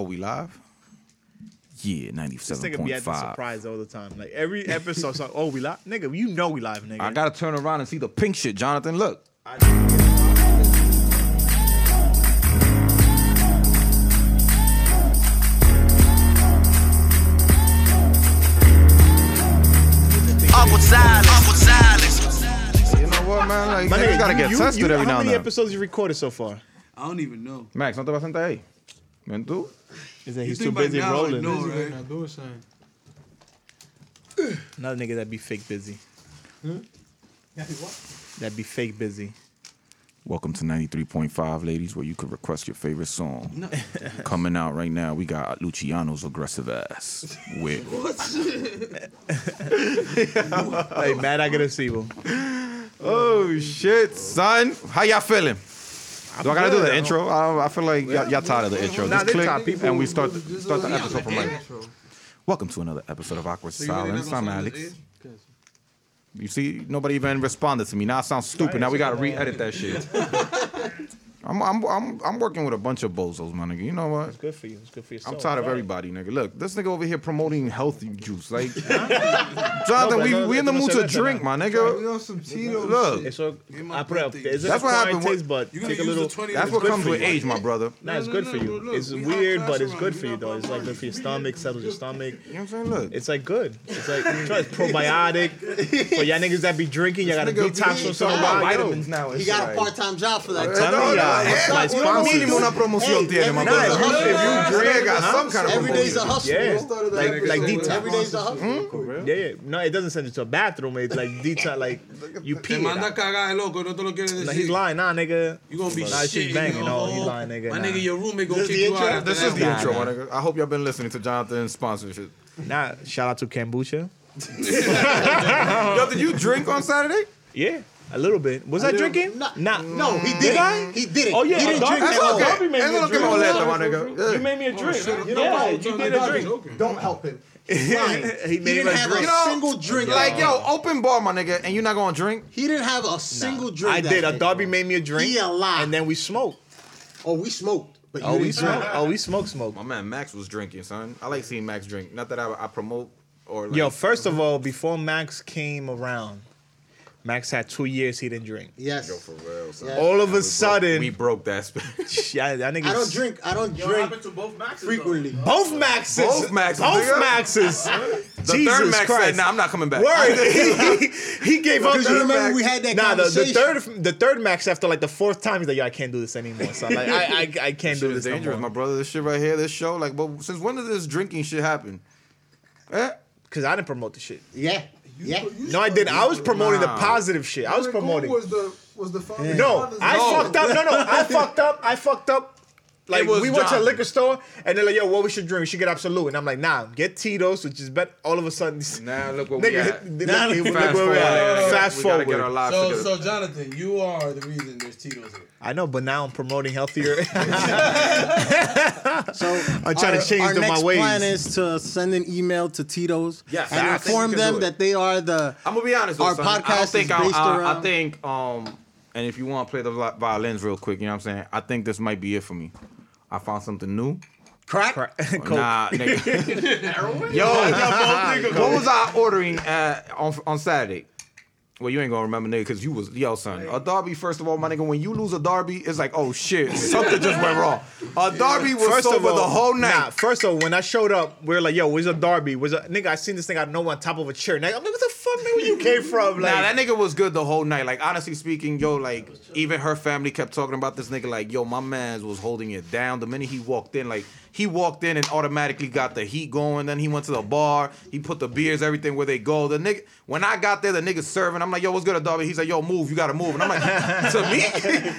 Oh, we live? Yeah, 97.5. This nigga be at the surprise all the time. Like, every episode, so, oh, we live? Nigga, you know we live, nigga. I got to turn around and see the pink shit, Jonathan. Look. Awkward Silence. Awkward Silence. You know what, man? Like, nigga, you got to get tested every now and then. How many episodes you recorded so far? I don't even know. Max, ¿no te vas a sentar ahí? ¿Ven tú? Is that he's too busy rolling? No, right? Not doing something. Another nigga that be fake busy. Hmm? That be fake busy. Welcome to 93.5, ladies, where you could request your favorite song. No. Coming out right now, we got Luciano's Aggressive Ass. With what? Hey, Mad Agresivo. Oh, shit, son. How y'all feeling? Do I gotta do the intro? I feel like y'all tired of the intro. Just click and we start the episode from right. Welcome to another episode of Awkward Silence. I'm Alex. You see, nobody even responded to me. Now I sound stupid. Now we gotta re-edit that shit. I'm working with a bunch of bozos, my nigga. You know what? It's good for you. It's good for yourself. I'm tired of everybody, nigga. Look, this nigga over here promoting healthy juice. Like, Jonathan, we in the mood to drink, my nigga. We on some Tito's. Look, that's what happened. That's what comes with age, my brother. Nah, it's good for you. It's weird, but it's good for you though. It's like good for your stomach, settles your stomach. You know what I'm saying? Look, it's like good. It's like probiotic for y'all niggas that be drinking. Y'all gotta detox from some vitamins now. He got a part-time job for that. Every day's a hustle. Yeah. Like detox. Every day's a hustle. Hmm? Yeah. No, it doesn't send you to a bathroom. It's like detox. Like you pee. Like, he's lying, nah, nigga. You gonna be shit. She's banging. No, he's lying, nigga. My nigga, your roommate gonna kick you out. This is the intro, my nigga. I hope y'all been listening to Jonathan's sponsorship. Nah, shout out to Kombucha. Yo, did you drink on Saturday? Yeah. A little bit. Was I drinking? No, he didn't. Did I? He didn't. Oh, yeah. He didn't drink at all. That's okay. You made me a drink. You made a drink. Don't help him. He didn't have a single drink. Like, yo, open bar, my nigga, and you're not going to drink? He didn't have a single drink. I did. Darby made me a drink. He a lie. And then we smoked. Oh, we smoked. We smoked. My man Max was drinking, son. I like seeing Max drink. Not that I promote or like... Yo, first of all, before Max came around... Max had 2 years he didn't drink. Yes. Yo, for real. Son. Yes. All of a sudden... We broke that space. I don't drink. What happened to both Maxes? Frequently. Both Maxes. The Jesus third Max Christ. Said, nah, I'm not coming back. Word. he gave up. Because you remember Max. We had that conversation. The third Max, after like the fourth time, he's like, yo, I can't do this anymore. So like, I can't do this anymore. My brother, this shit right here, this show, like, but since when did this drinking shit happen? Because I didn't promote the shit. Yeah. Yeah. No, I didn't. I was promoting the positive shit. I was promoting. Was the father? No, I fucked up. No, I fucked up. Like, we went to a liquor store, and they're like, yo, what we should drink? We should get Absolut. And I'm like, nah, get Tito's, which is better. All of a sudden. Nah, look what we got. Fast forward. We gotta get our lives together. So, Jonathan, you are the reason there's Tito's here. I know, but now I'm promoting healthier. So I'm trying to change my ways. Our plan is to send an email to Tito's and inform them that they are the. I'm gonna be honest with you. Our podcast is based around. I think, and if you want to play the violins real quick, you know what I'm saying? I think this might be it for me. I found something new. Crack? Nah, nigga. Yo, what was I ordering on Saturday? Well, you ain't gonna remember, nigga, because you was, yo, son. A Darby, first of all, my nigga, when you lose a Darby, it's like, oh shit, something just went wrong. A Darby was first sober all, the whole night. Nah, first of all, when I showed up, we were like, yo, where's a Darby? Nigga, I seen this thing out of nowhere on top of a chair. Nigga, I'm like, what the fuck, man, where you came from? Like, nah, that nigga was good the whole night. Like, honestly speaking, yo, like, even her family kept talking about this nigga, like, yo, my man was holding it down. The minute he walked in, like, he walked in and automatically got the heat going. Then he went to the bar. He put the beers, everything where they go. The nigga, when I got there, the nigga's serving. I'm like, yo, what's good, Adobe? He's like, yo, move. You got to move. And I'm like, to me?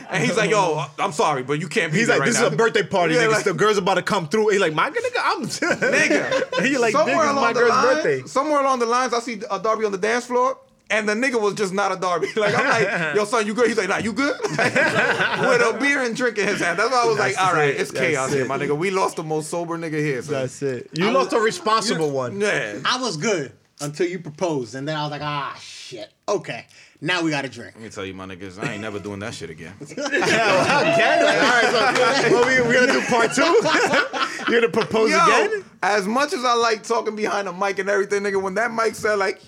And he's like, yo, I'm sorry, but you can't be he's there like, right now. He's like, this is a birthday party, yeah, nigga. Like, the girl's about to come through. He's like, my nigga, I'm... nigga. He's like, somewhere nigga, my girl's birthday. Somewhere along the lines, I see Adobe on the dance floor. And the nigga was just not a Darby. Like, I'm like, yo, son, you good? He's like, nah, you good? With a beer and drink in his hand. That's why I was that's like, all right, it's chaos here, my nigga. We lost the most sober nigga here. So. That's it. I lost a responsible one. Yeah. I was good until you proposed. And then I was like, ah, shit. Okay. Now we got to drink. Let me tell you, my niggas, I ain't never doing that shit again. All right, so we're going to do part two. You're gonna propose again? As much as I like talking behind a mic and everything, nigga, when that mic said like,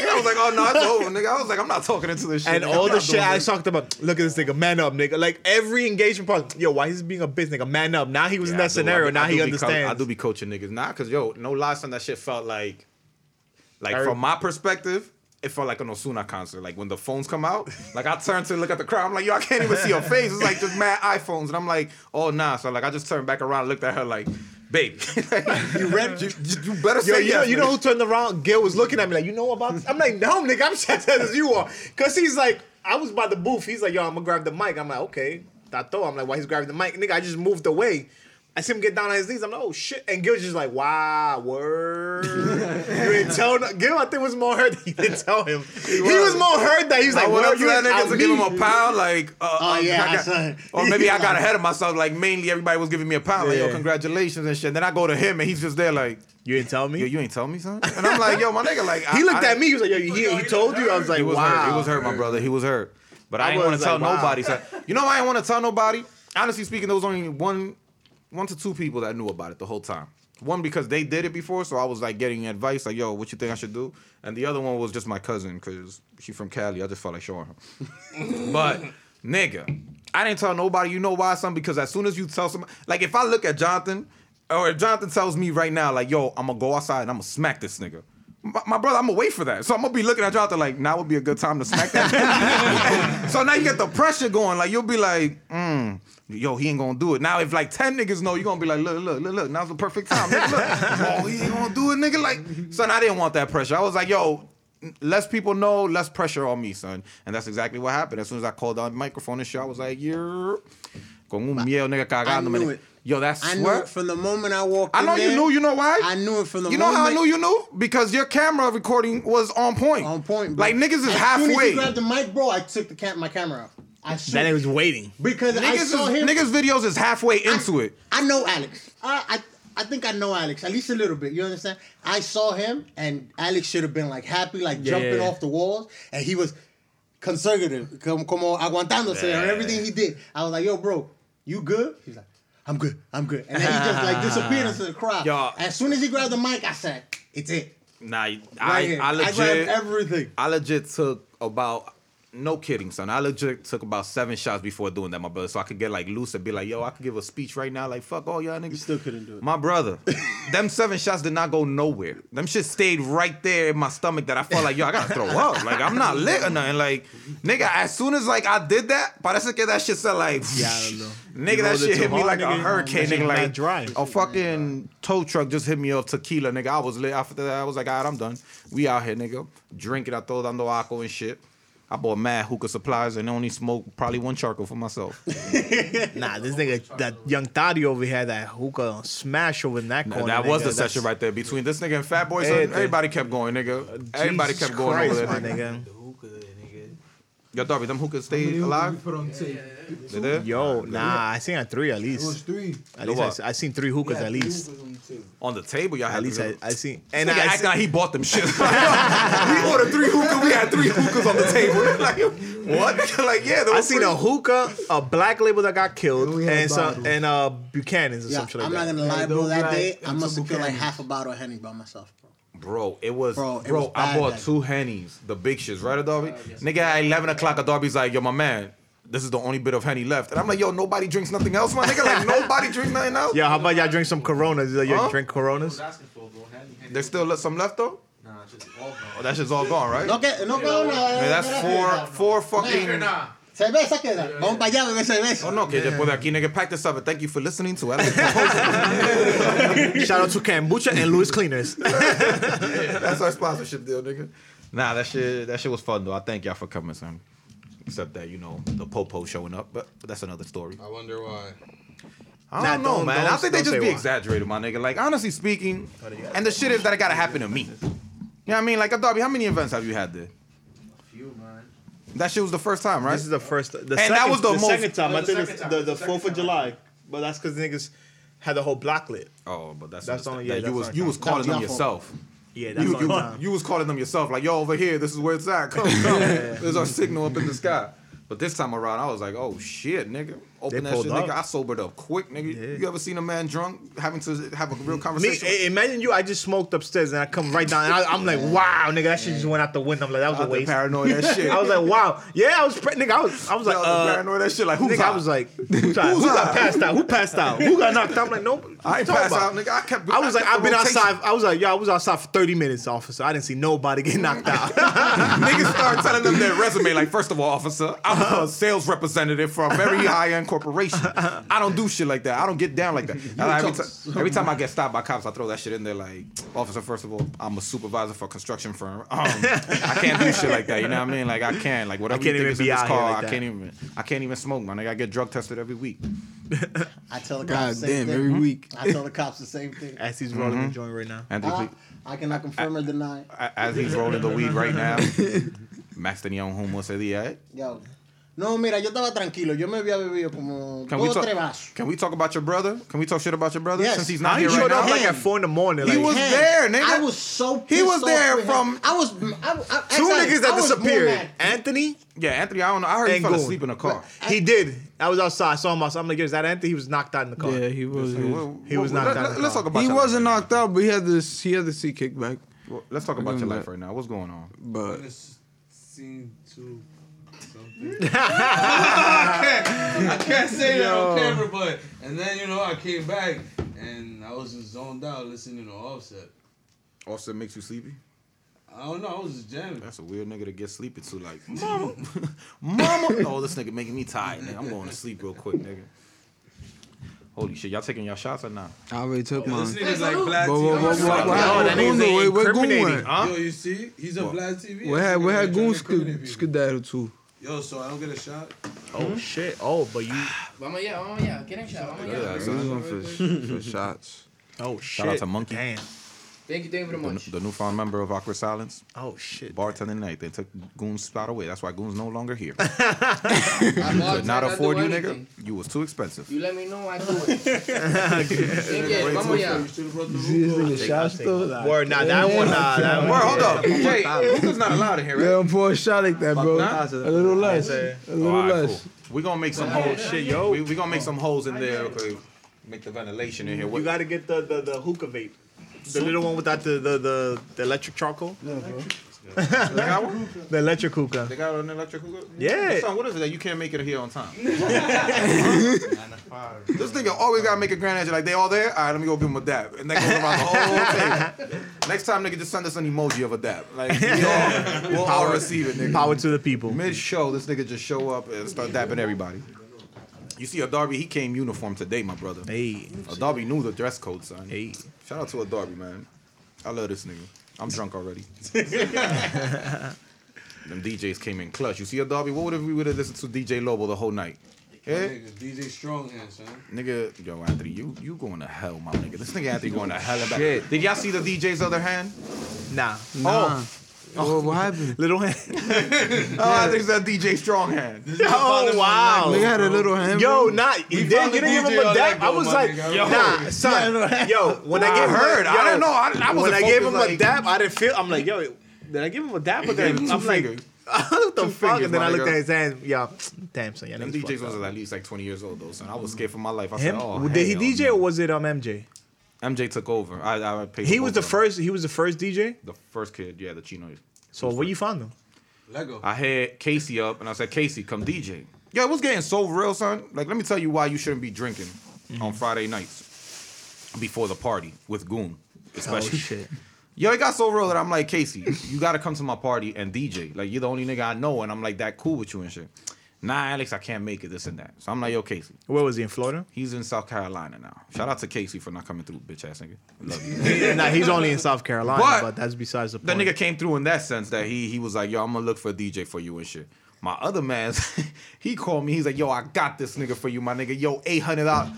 I was like, oh no, it's over, nigga. I was like, I'm not talking into this shit. And all the shit I talked about, look at this nigga, man up, nigga. Like every engagement part, yo, why he's being a bitch, nigga, man up. Now he was in that scenario, now he understands. I do be coaching niggas. Nah, cause yo, no last time that shit felt like from my perspective, it felt like an Ozuna concert. Like when the phones come out, like I turn to look at the crowd. I'm like, yo, I can't even see her face. It's like just mad iPhones. And I'm like, oh nah. So like I just turned back around and looked at her like, babe, you rap, you better say yes. You know who turned around? Gil was looking at me like, you know about this? I'm like, no, nigga, I'm sad as you are. Because he's like, I was by the booth. He's like, yo, I'm going to grab the mic. I'm like, okay. Tato. I'm like, why he's grabbing the mic? Nigga, I just moved away. I see him get down on his knees. I'm like, oh, shit. And Gil's just like, wow, word. You didn't tell him. Gil, I think, was more hurt that you didn't tell him. He was more hurt that he was like, what up to that nigga to give him a pound? Like, or maybe I got ahead of myself. Like, mainly everybody was giving me a pound. Like, yo, congratulations and shit. And then I go to him and he's just there like, you didn't tell me? Yo, you ain't tell me, son? And I'm like, yo, my nigga, like. He looked at me. He was like, yo, you here? He told you? I was like, wow. He was hurt, my brother. He was hurt. But I didn't want to tell nobody. You know I didn't want to tell nobody? Honestly speaking, there was only one to two people that knew about it the whole time. One, because they did it before, so I was like getting advice, like, yo, what you think I should do? And the other one was just my cousin, because she from Cali. I just felt like showing her. But, nigga, I didn't tell nobody. You know why, son? Because as soon as you tell somebody, like, if I look at Jonathan, or if Jonathan tells me right now, like, yo, I'm going to go outside and I'm going to smack this nigga. My brother, I'm going to wait for that. So I'm going to be looking at Jonathan like, now would be a good time to smack that. So now you get the pressure going. Like, you'll be like, yo, he ain't gonna do it. Now, if like 10 niggas know, you're gonna be like, look, now's the perfect time. Nigga, look. Oh, he ain't gonna do it, nigga. Like, son, I didn't want that pressure. I was like, yo, less people know, less pressure on me, son. And that's exactly what happened. As soon as I called on the microphone and shit, I was like, yeah. Con un miedo, nigga, cagándome. It. Yo, that's sweat. I knew it from the moment I walked in. I know you knew. You know why? I knew it from the moment. You know how I knew you knew? Because your camera recording was on point. On point, bro. Like, niggas is halfway. As soon as you grabbed the mic, bro, I took my camera out. That it was waiting. Because I saw him. Niggas' videos is halfway into it. I know Alex. I think I know Alex, at least a little bit. You understand? I saw him, and Alex should have been, like, happy, like, jumping off the walls. And he was conservative, como aguantándose on everything he did. I was like, yo, bro, you good? He's like, I'm good. And then he just, like, disappeared into the crowd. Yo. As soon as he grabbed the mic, I said, it's it. Nah, I grabbed everything. I legit took about... No kidding, son. I legit took about 7 shots before doing that, my brother. So I could get like loose and be like, yo, I could give a speech right now. Like, fuck all y'all niggas. You still couldn't do it. My brother, them 7 shots did not go nowhere. Them shit stayed right there in my stomach that I felt like, yo, I gotta throw up. Like, I'm not lit or nothing. Like, nigga, as soon as like I did that, parece que that shit said like, yeah, I don't know. Nigga, that shit hit me like a hurricane, nigga. Like, dry. A fucking tow truck just hit me up tequila, nigga. I was lit. After that, I was like, all right, I'm done. We out here, nigga. Drinking, I throw down the alcohol and shit. I bought mad hookah supplies and only smoked probably one charcoal for myself. Nah, this nigga, that young Toddy over here, that hookah smash over in that corner. That was the session right there between this nigga and Fat Boy. Son, everybody kept going, nigga. Everybody kept going over there, nigga. Yo, Darby, them hookahs stayed alive? Yeah. Yo, nah, I seen 3 at least. It was 3. At least I seen 3 hookahs at least. On the table, y'all had at least I seen. And I act like he bought them shit. We ordered 3 hookahs. We had 3 hookahs on the table. Like, what? Like, yeah, I seen a hookah, a black label that got killed, and Buchanan's or something like that. I'm not gonna lie, bro. That day, I must have killed like half a bottle of Henny by myself, bro. Bro, it was. Bro, I bought 2 Hennies, the big shits, right, Adarby? Nigga, at 11 o'clock, Adarby's like, yo, my man, this is the only bit of Henny left. And I'm like, yo, nobody drinks nothing else, my nigga? Like, nobody drinks nothing else? Yeah, how about y'all drink some Coronas? Like, yo, drink Coronas? There's still some left, though? Nah, it's just all gone. Oh, that shit's all gone, right? No, man, that's four fucking... Cerveza queda. Vamos para allá, bebe cerveza. Oh, no, que después de aquí, nigga, pack this up. And thank you for listening to Alex. Shout out to Kombucha and Lewis Cleaners. That's our sponsorship deal, nigga. Nah, that shit was fun, though. I thank y'all for coming, son. Except that, you know, the Popo showing up. But that's another story. I wonder why. I don't know, man. I think they just be exaggerated, my nigga. Like, honestly speaking, and the shit is that it got to happen to me. You know what I mean? Like, Darby, how many events have you had there? A few, man. That shit was the first time, right? This is the first. The second time. I think it's the 4th of July. But that's because niggas had the whole block lit. Oh, but that's only yeah. You was calling them yourself. Yeah, that's only time. You was calling them yourself. Like, yo, over here, this is where it's at. Come. There's our signal up in the sky. But this time around, I was like, oh shit, nigga. Open that shit, nigga. I sobered up quick, nigga. Yeah. You ever seen a man drunk having to have a real conversation? Me, imagine you. I just smoked upstairs and I come right down. And I'm like, wow, nigga, that shit just went out the window. I'm like, that was a waste. Paranoid that shit. I was like, wow, yeah, I was, nigga. I was like, paranoid that shit. Like, who's nigga, I was like, who got passed out? Who passed out? Who got knocked out? I'm like, nobody. I ain't passed out, nigga. I was like, I've been outside. I was like, yo, I was outside for 30 minutes, officer. I didn't see nobody get knocked out. Niggas start telling them their resume. Like, first of all, officer, I'm a sales representative for a very high end corporation. I don't do shit like that. I don't get down like that. Like, every time I get stopped by cops, I throw that shit in there like, officer, first of all, I'm a supervisor for a construction firm. I can't do shit like that. You know what I mean? Like, I can't. Like, whatever you think is in this car, like I can't even smoke, man. Like, I get drug tested every week. I tell the cops the same thing. Every week. I tell the cops the same thing. As he's rolling the joint right now. I cannot confirm or deny. As he's rolling the weed right now. Max tenía un humo ese día, eh? Yo. No, mira, yo estaba tranquilo. Yo me había bebido como dos o tres vasos. Can we talk about your brother? Can we talk shit about your brother? Yes. Since he's not here right now. Like at 4 a.m. Like, he was there, nigga. I was so pissed. He was there from... I was two niggas that disappeared. Anthony? Yeah, Anthony, I don't know. I heard he fell asleep in a car. He did. I was outside. I saw him outside. I'm like, is that Anthony? He was knocked out in the car. Yeah, he was. He was knocked out in the car. Let's talk about that. He wasn't knocked out, but he had the sea kickback. Well, let's talk about your life right now. What's going on? But... to something. I can't say that on camera, but and then I came back and I was just zoned out listening to Offset. Offset makes you sleepy? I don't know, I was just jamming. That's a weird nigga to get sleepy to, like, mama. Oh, this nigga making me tired, nigga. I'm going to sleep real quick, nigga. Holy shit, y'all taking y'all shots or not? I already took mine. This nigga's like Vlad TV. Whoa, that nigga's incriminating, huh? Yo, you see? He's a Vlad TV. Where had goons skedaddle too? Yo, so I don't get a shot? Oh, shit. Oh, but you... Mama, yeah. Get a shot. Yeah, so I'm going for shots. Oh, shit. Shout out to Monkey. Damn. Thank you, David, much. The newfound member of Awkward Silence. Oh, shit. Bartending night. They took Goon's spot away. That's why Goon's no longer here. Could not afford you, nigga. You was too expensive. You let me know I do it. Nah, that one. Word, hold up. Hey, Luca's not allowed in here, right? They don't pour a shot like that, bro. A little less. We're going to make some holes. Shit, yo. We're going to make some holes in there. Okay. Make the ventilation in here. You got to get the hookah vape. The little one without the electric charcoal? No, bro. The electric hookah. They got an electric hookah? Yeah. Son, what is it that you can't make it here on time? This nigga always got to make a grand answer. Like, they all there? All right, let me go give him a dab. And that goes around the whole thing. Next time, nigga, just send us an emoji of a dab. Like, we'll all receive it, nigga. Power to the people. Mid-show, this nigga just show up and start dabbing everybody. You see, Adarby, he came uniformed today, my brother. Hey. Adarby knew the dress code, son. Hey. Shout out to Adarby, man. I love this nigga. I'm drunk already. Them DJs came in clutch. You see, Adarby, what if we would have listened to DJ Lobo the whole night? Yeah. Nigga, DJ Stronghand, son. Nigga, yo, Anthony, you going to hell, my nigga. This nigga Anthony going to hell about it. Did y'all see the DJ's other hand? Nah. Oh, what happened? Little hand. I think that DJ Strong hand. Oh, wow. They had a little hand. Yo, you didn't give him a dab. I was like, nah, son. Yo, when I get hurt, I don't know. I gave him a dab, I didn't feel. I'm like, yo, did I give him a dab? But then I'm like, what the fuck? And then I looked at his hand. Yo, damn, son. Them DJs was at least like 20 years old, though, son. I was scared for my life. I said, oh, did he DJ or was it MJ? MJ took over. I paid. He was the first DJ? The first kid, yeah, the Chino. So where you found him? Lego. I had Casey up, and I said, Casey, come DJ. Yeah, it was getting so real, son. Like, let me tell you why you shouldn't be drinking on Friday nights before the party with Goon, especially. Oh, shit. Yo, it got so real that I'm like, Casey, you got to come to my party and DJ. Like, you're the only nigga I know, and I'm like that cool with you and shit. Nah, Alex, I can't make it, this and that. So I'm like, yo, Casey. Where was he, in Florida? He's in South Carolina now. Shout out to Casey for not coming through, bitch-ass nigga. Love you. Nah, he's only in South Carolina, but that's besides the point. That nigga came through in that sense that he was like, yo, I'm going to look for a DJ for you and shit. My other man's, he called me. He's like, yo, I got this nigga for you, my nigga. Yo, $800.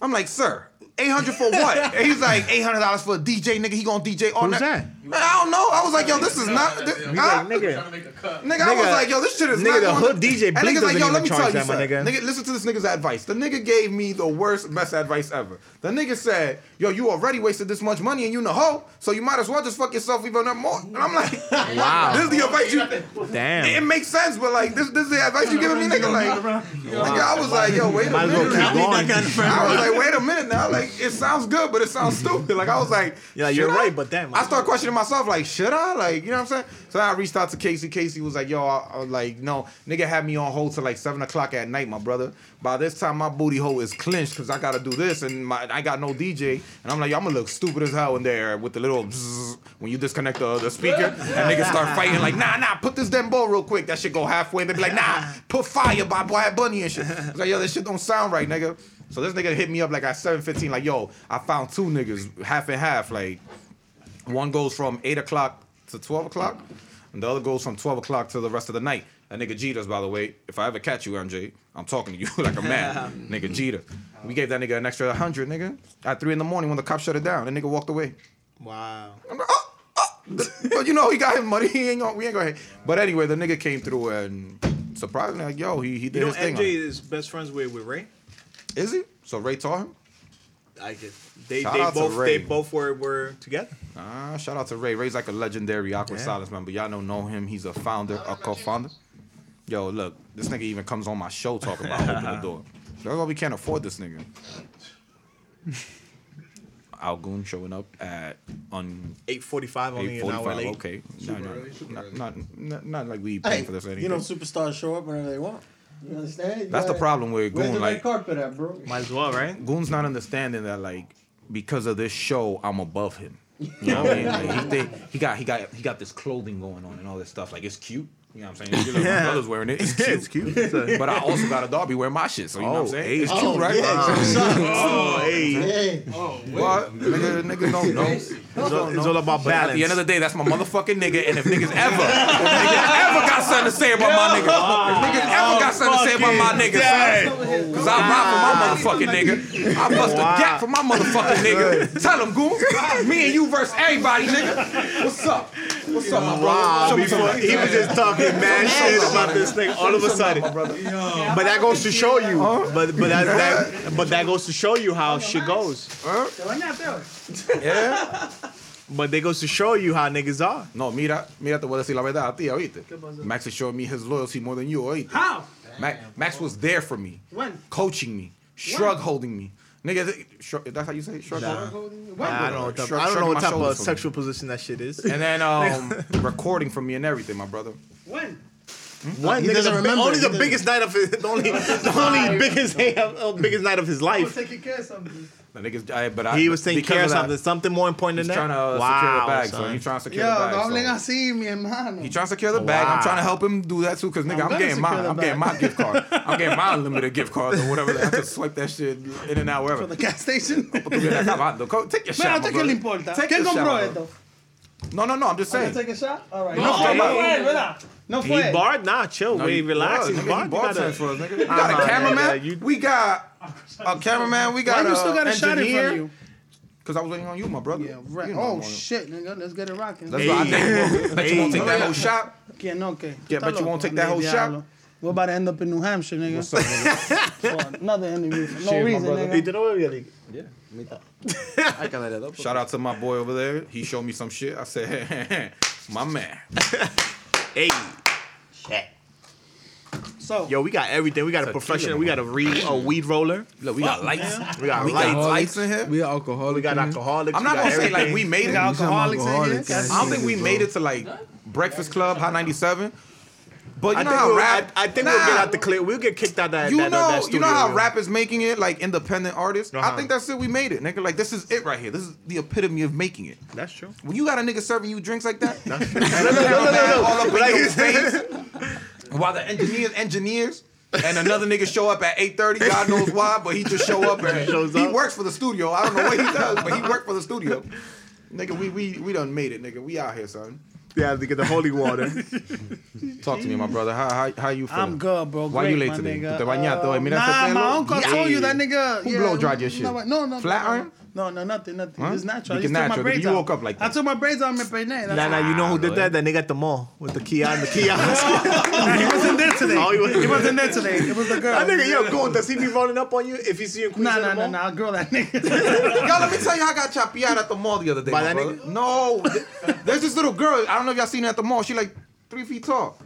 I'm like, sir, $800 for what? And he's like, $800 for a DJ, nigga. He gonna DJ all night. Who's that? Man, I don't know. I was like, yo, this is not. This, nigga, I was like, yo, this shit is not. Nigga, the hood DJ. And nigga's like, yo, let me tell you something. Nigga, listen to this nigga's advice. The nigga gave me the worst, best advice ever. The nigga said, yo, you already wasted this much money and you in a hoe, so you might as well just fuck yourself even more. And I'm like, wow. This is the advice you. Damn. It makes sense, but like, this is the advice you giving me, nigga. Like, nigga, I was like, yo, wait a minute. I was like, wait a minute now. Like, it sounds good, but it sounds stupid. Like, I was like, yeah, you're right, but damn. I started questioning myself, like, should I? Like, you know what I'm saying? So I reached out to Casey. Casey was like, yo, I was like, no, nigga had me on hold till like 7 o'clock at night, my brother. By this time, my booty hole is clenched because I got to do this, and I got no DJ. And I'm like, yo, I'm going to look stupid as hell in there with the little bzzz when you disconnect the speaker. And niggas start fighting like, nah, put this damn ball real quick. That shit go halfway. They be like, nah, put Fire by Bad Bunny and shit. I was like, yo, this shit don't sound right, nigga. So this nigga hit me up like at 7:15, like, yo, I found two niggas, half and half. Like, one goes from 8 o'clock to 12 o'clock, and the other goes from 12 o'clock to the rest of the night. That nigga Jeter's, by the way, if I ever catch you, MJ, I'm talking to you like a man. Nigga Jeter. We gave that nigga an extra 100, nigga, at 3 in the morning when the cops shut it down. That nigga walked away. Wow. I'm like, oh. But you know, he got his money. We ain't gonna hit. But anyway, the nigga came through and surprisingly, like, yo, he did his thing. MJ is best friends with Ray. Is he? So Ray taught him? I did. They both were together. Shout out to Ray. Ray's like a legendary Awkward Silence member. Y'all don't know him. He's a co-founder. Yo, look, this nigga even comes on my show talking about open the door. That's why we can't afford this nigga. Algoon showing up at 8:45 only an hour late. Okay, not like we paying for this or anything. You know, superstars show up whenever they want. You understand? That's the problem with Goon. The like, carpet at, bro? Might as well, right? Goon's not understanding that, like, because of this show, I'm above him. You know what I mean? Like, he got this clothing going on and all this stuff. Like, it's cute. You know what I'm saying? You look, my brother's wearing it. It's cute. But I also got a Darby wearing my shit. So you know what I'm saying? Hey, it's cute, right? Yeah. Well, nigga don't know. It's all about balance. At the end of the day, that's my motherfucking nigga. And if niggas ever got something to say about my nigga, because I rock for my motherfucking nigga. I bust a gap for my motherfucking nigga. Tell him, Goon. Me and you versus everybody, nigga. What's up, my brother? Wow. He was just talking mad shit about this thing all of a sudden. But that goes to show you. But that goes to show you how shit goes. Yeah. But that goes to show you how niggas are. No, mira, te voy a decir la verdad a ti, oíste. Max has shown me his loyalty more than you, oíste. How? Max was there for me. When? Coaching me. Shrug holding me. Nigga, that's how you say it? Shrug holding? I don't know what type of sexual position that shit is. And then recording for me and everything, my brother. When? What? He doesn't remember. Only the biggest night of his... biggest night of his life. He was taking care of something. He was taking care of something. Something more important than that. He's trying to secure the bag. So he's trying to secure the bag. Yo, hablen así, mi hermano. He's trying to secure the bag. I'm trying to help him do that too, because nigga, I'm getting my gift card. I'm getting my unlimited gift card or whatever. I just swipe that shit in and out wherever. From the gas station. Take your shot, bro. ¿Quién compró esto? No, I'm just saying. Take a shot? All right. No, he barred? Nah, chill. Wait, relax. He barred. We got a cameraman. We got a cameraman. We got an engineer. Because I was waiting on you, my brother. Yeah, right. Oh, shit, nigga. Let's get it rocking. That's what I think. Bet you won't take that whole shot. Yeah, bet you won't take that whole shot. We're about to end up in New Hampshire, nigga. What's up, nigga? Another interview for no reason, nigga. Yeah. I can let it up. Shout out to my boy over there. He showed me some shit. I said, hey, my man. Hey. Shit. So, yo, we got everything. We got a professional. We got a weed roller. Look, we got lights. We got lights in here. We got alcoholics. We got alcoholics. I'm not going to say like we made it. Alcoholics in here. I don't think we made it to like Breakfast Club, Hot 97. But you know how rap... I think we'll get out the clear. We'll get kicked out that studio. You know how rap is making it, like independent artists? Uh-huh. I think that's it. We made it, nigga. Like, this is it right here. This is the epitome of making it. That's true. When you got a nigga serving you drinks like that... That's true. No. All up in your face. While the engineers... And another nigga show up at 8:30, God knows why, but he just show up and... He works for the studio. I don't know what he does, but he worked for the studio. Nigga, we done made it, nigga. We out here, son. They had to get the holy water. Talk to me, my brother. How you feeling? I'm good, bro. Why great, you late today? Nigga. Nah, my uncle told you that nigga. Who blow dried your shit? No. Flat iron? No, nothing. Huh? It's natural. It's natural. You woke up like that. I took my braids out and my peinette. Nah, you know who did that? That nigga at the mall with the key on the kiosk. Nah, he wasn't there today. He wasn't there today. It was the girl. That nigga, yo, go. Does he be rolling up on you if he see you in Queens? Nah, I'll girl that nigga. Y'all, let me tell you, I got chapied at the mall the other day. By that nigga? No. There's this little girl. I don't know if y'all seen her at the mall. She like 3 feet tall.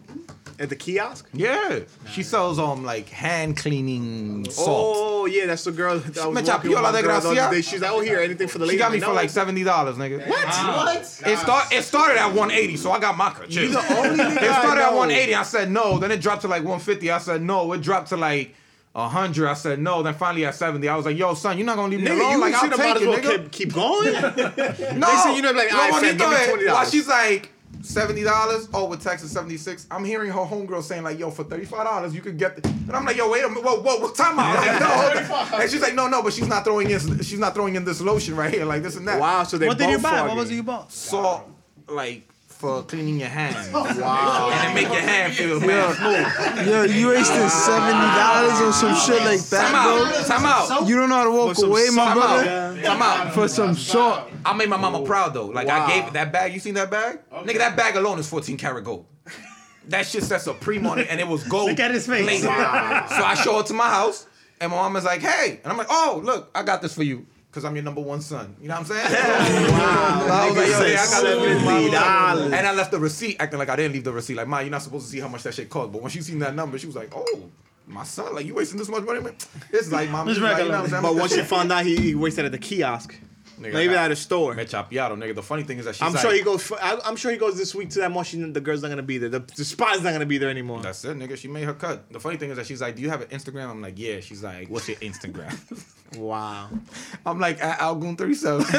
At the kiosk? Yeah. She sells like hand cleaning salt. Oh yeah, that's the girl that was walking with my girl the other day. She's like, oh here, anything for the lady. She got me for like $70, nigga. What? What? It started at $180, so I got my cut. You the only nigga. It started at $180, I said no. Then it dropped to like $150, I said no. It dropped to like $100, I said no. Then finally at $70, I was like, yo, son, you're not gonna leave me alone. Like, I'll take it, nigga. Keep going. No. They said, you know, like, I said, give me $20. Well, she's like, $70? Oh, with tax is $76. I'm hearing her homegirl saying like, yo, for $35, you could get the... And I'm like, yo, wait a minute. Whoa, time out. Like, no. And she's like, no, but she's not throwing in this lotion right here, like this and that. Wow, so they both... What did you buy? What was it you bought? Salt, like... for cleaning your hands. Wow. And it make your hand feel bad. Smooth. Yo, you wasted $70 on some shit like that, bro. Time out. You don't know how to walk away, my brother. Time out. For some salt. I made my mama proud, though. Like, wow. I gave that bag. You seen that bag? Okay. Nigga, that bag alone is 14 karat gold. That shit sets a pre-money, and it was gold. Look at his face. Wow. So I show it to my house, and my mama's like, hey. And I'm like, oh, look, I got this for you. Because I'm your number one son. You know what I'm saying? Wow. I was like, yo, yeah, I got $70. And I left the receipt acting like I didn't leave the receipt. Like, Ma, you're not supposed to see how much that shit cost. But when she seen that number, she was like, oh, my son, like, you wasting this much money, man? It's like, Mom, you know what I'm saying? But once she found out he wasted at the kiosk. Nigga, maybe at a store. Me chapiado, nigga. The funny thing is that she's I'm sure he goes this week to that mall. The girl's not gonna be there. The spot's not gonna be there anymore. That's it, nigga. She made her cut. The funny thing is that she's like, "Do you have an Instagram?" I'm like, "Yeah." She's like, "What's your Instagram?" Wow. I'm like, at Algoon37.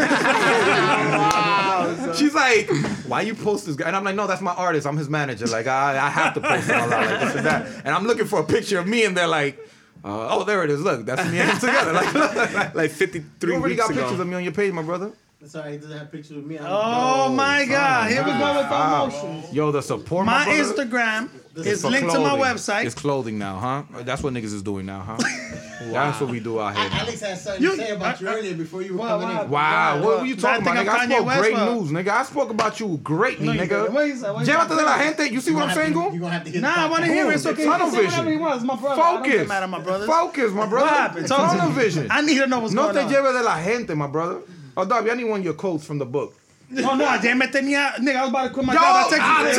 Wow. She's like, "Why you post this guy?" And I'm like, "No, that's my artist. I'm his manager. Like, I have to post it all out like this and that." And I'm looking for a picture of me, and they're like. Oh, there it is. Look, that's me and him together. Like 53 you already got ago. Pictures of me on your page, my brother. Sorry, he doesn't have pictures of me. Oh, my God. Here we go with our emotions. Yo, the support, my Instagram is linked to my website. It's clothing now, huh? That's what niggas is doing now, huh? Wow. That's what we do out here. Alex had something to say about you earlier before you were coming in. Wow, what were you talking about, nigga? I spoke great news, nigga. I spoke about you greatly, nigga. Llévate de la gente. You see what I'm saying, Goon? Nah, I want to hear it. It's okay. Tunnel vision. Focus, my brother. What happened? Tunnel vision. I need to know what's going on. No te lleves de la gente, my brother. Oh, Dobby, I need one of your quotes from the book. Oh, no, nigga, I was about to quit my job. I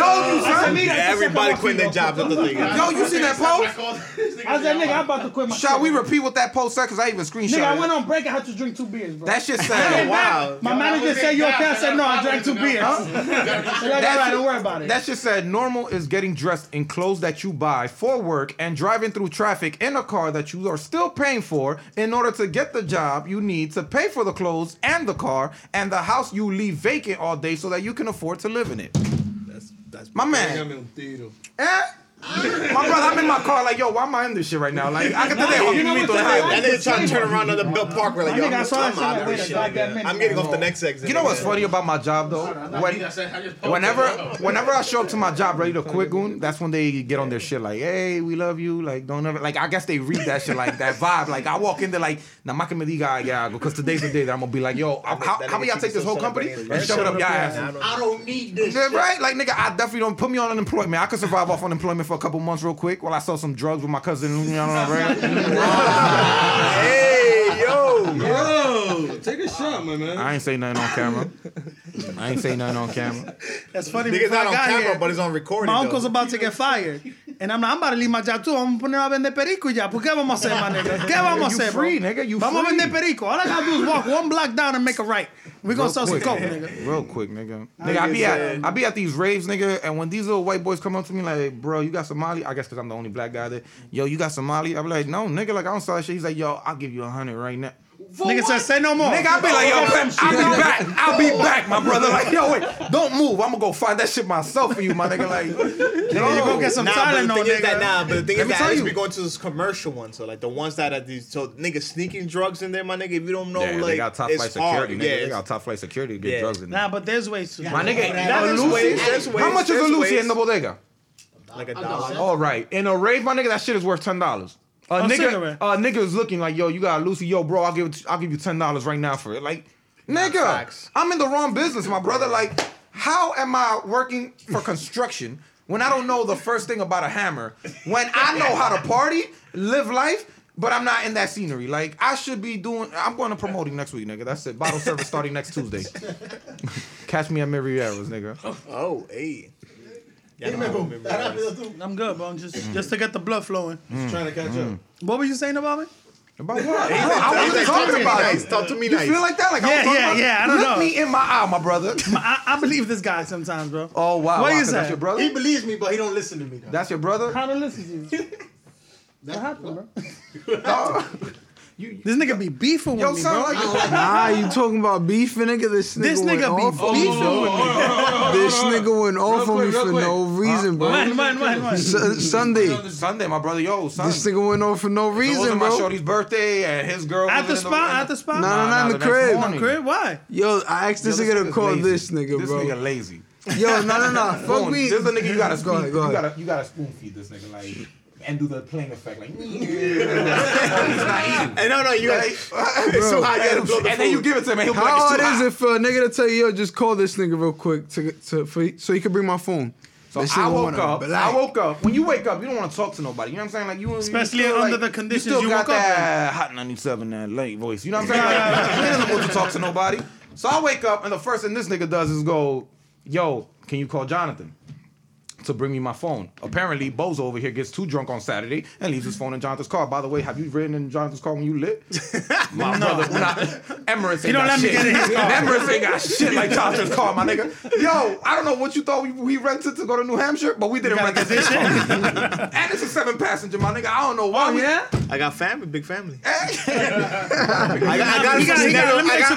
told you, son. Everybody quitting their jobs at the thing. Yo, you see that post? I said, nigga, I'm about to quit my job. Shall we repeat what that post said? Because I even screenshot it. Nigga, I went on break and had to drink 2 beers, bro. That shit said, wow. My manager said, you okay? I said, no, I drank 2 beers. All right, don't worry about it. That shit said, normal is getting dressed in clothes that you buy for work and driving through traffic in a car that you are still paying for in order to get the job you need to pay for the clothes and the car and the house you leave vacant all day so that you can afford to live in it. That's my man. My brother, I'm in my car like, yo, why am I in this shit right now? Like, I can tell that nigga trying to turn around on the Belt Parkway like, yo, I'm out of this shit. I'm getting off the next exit. You know what's funny about my job though? Whenever I show up to my job ready to quit, Goon, that's when they get on their shit like, hey, we love you. Like, don't ever. Like, I guess they read that shit like that vibe. Like, I walk in there like, nah, ma que me diga allá, because today's the day that I'm gonna be like, yo, how about y'all take this whole company and shove it up your ass? I don't need this. Right? Like, nigga, I definitely don't put me on unemployment. I could survive off unemployment for a couple months real quick while I sell some drugs with my cousin. You know what I'm saying? Hey, yo. Take a shot, my man. I ain't say nothing on camera. That's funny. Niggas not on camera, but it's on recording. My uncle's about to get fired. And I'm about to leave my job too. I'm gonna vender perico ya. ¿Por qué vamos a hacer, my nigga? ¿Qué vamos a hacer, bro? You free, nigga. You free. Vamos a vender perico. All I gotta do is walk 1 block down and make a right. We're gonna sell some coke, nigga. Real quick, nigga. Nigga, I be at these raves, nigga, and when these little white boys come up to me like, bro, you got Somali? I guess because I'm the only black guy there. Yo, you got Somali? I be like, no, nigga, like I don't sell that shit. He's like, yo, I'll give you $100 right now. Nigga said, say no more. Nigga, I be like, yo, I'll be back, my brother. Like, yo, wait, don't move. I'm gonna go find that shit myself for you, my nigga. Like, nigga, you go get some silent on nigga. Nah, but the thing is that we going to this commercial one, so like the ones that are these, so niggas sneaking drugs in there, my nigga. If you don't know, yeah, like, they got top flight security, nigga. They got top flight security to get drugs in there. Nah, but there's ways to, my nigga. How much is a Lucy in the bodega? Like $1. All right, in a rave, my nigga, that shit is worth $10. A nigga is looking like, yo, you got a Lucy, yo, bro, I'll give you $10 right now for it. Like, nigga, I'm in the wrong business, my brother. Like, how am I working for construction when I don't know the first thing about a hammer? When I know how to party, live life, but I'm not in that scenery. Like, I should be doing. I'm going to promoting next week, nigga. That's it. Bottle service starting next Tuesday. Catch me at Mary Arrows, nigga. Oh, hey. I'm good, bro. I'm just to get the blood flowing. Just trying to catch up. What were you saying about me? About what? I wasn't talking about it. Talk to me nice. You feel like that? Like, yeah. I don't know. Look me in my eye, my brother. I believe this guy sometimes, bro. Oh, wow. What is that? That's your brother? He believes me, but he don't listen to me, though. That's your brother? How to listen to you? That happened, bro. You, this nigga be beefing with me, bro. Nah, you talking about beefing, nigga? This nigga be beefing with me. This nigga went off on me for no reason, bro. Man. Sunday, my brother, yo, Sunday. This nigga went off for no reason, bro. It was my shorty's birthday and his girl. At the spot? Nah, in the crib. In the crib? Why? Yo, I asked this nigga to call this nigga, bro. This nigga lazy. Yo, no. Fuck me. This nigga, you gotta spoon feed this nigga, like... And do the playing effect like, he's not eating. And no, you gotta. It's so hot, you gotta blow the food. And then you give it to him. And he'll be like, How hard is it for a nigga to tell you, yo, just call this nigga real quick so he can bring my phone? So I woke up. When you wake up, you don't want to talk to nobody. You know what I'm saying? Like you, especially under like, the conditions you woke up. You still got that Hot 97 that late voice. You know what I'm saying? Like, you don't want to talk to nobody. So I wake up, and the first thing this nigga does is go, yo, can you call Jonathan to bring me my phone? Apparently, Bozo over here gets too drunk on Saturday and leaves his phone in Jonathan's car. By the way, have you ridden in Jonathan's car when you lit? My brother, Emirates ain't got shit. You don't let me get in his car. Emirates ain't got shit like Jonathan's car, my nigga. Yo, I don't know what you thought we rented to go to New Hampshire, but we didn't rent this shit. And it's a 7-passenger, my nigga. I don't know why. Oh, yeah? I got family, big family. I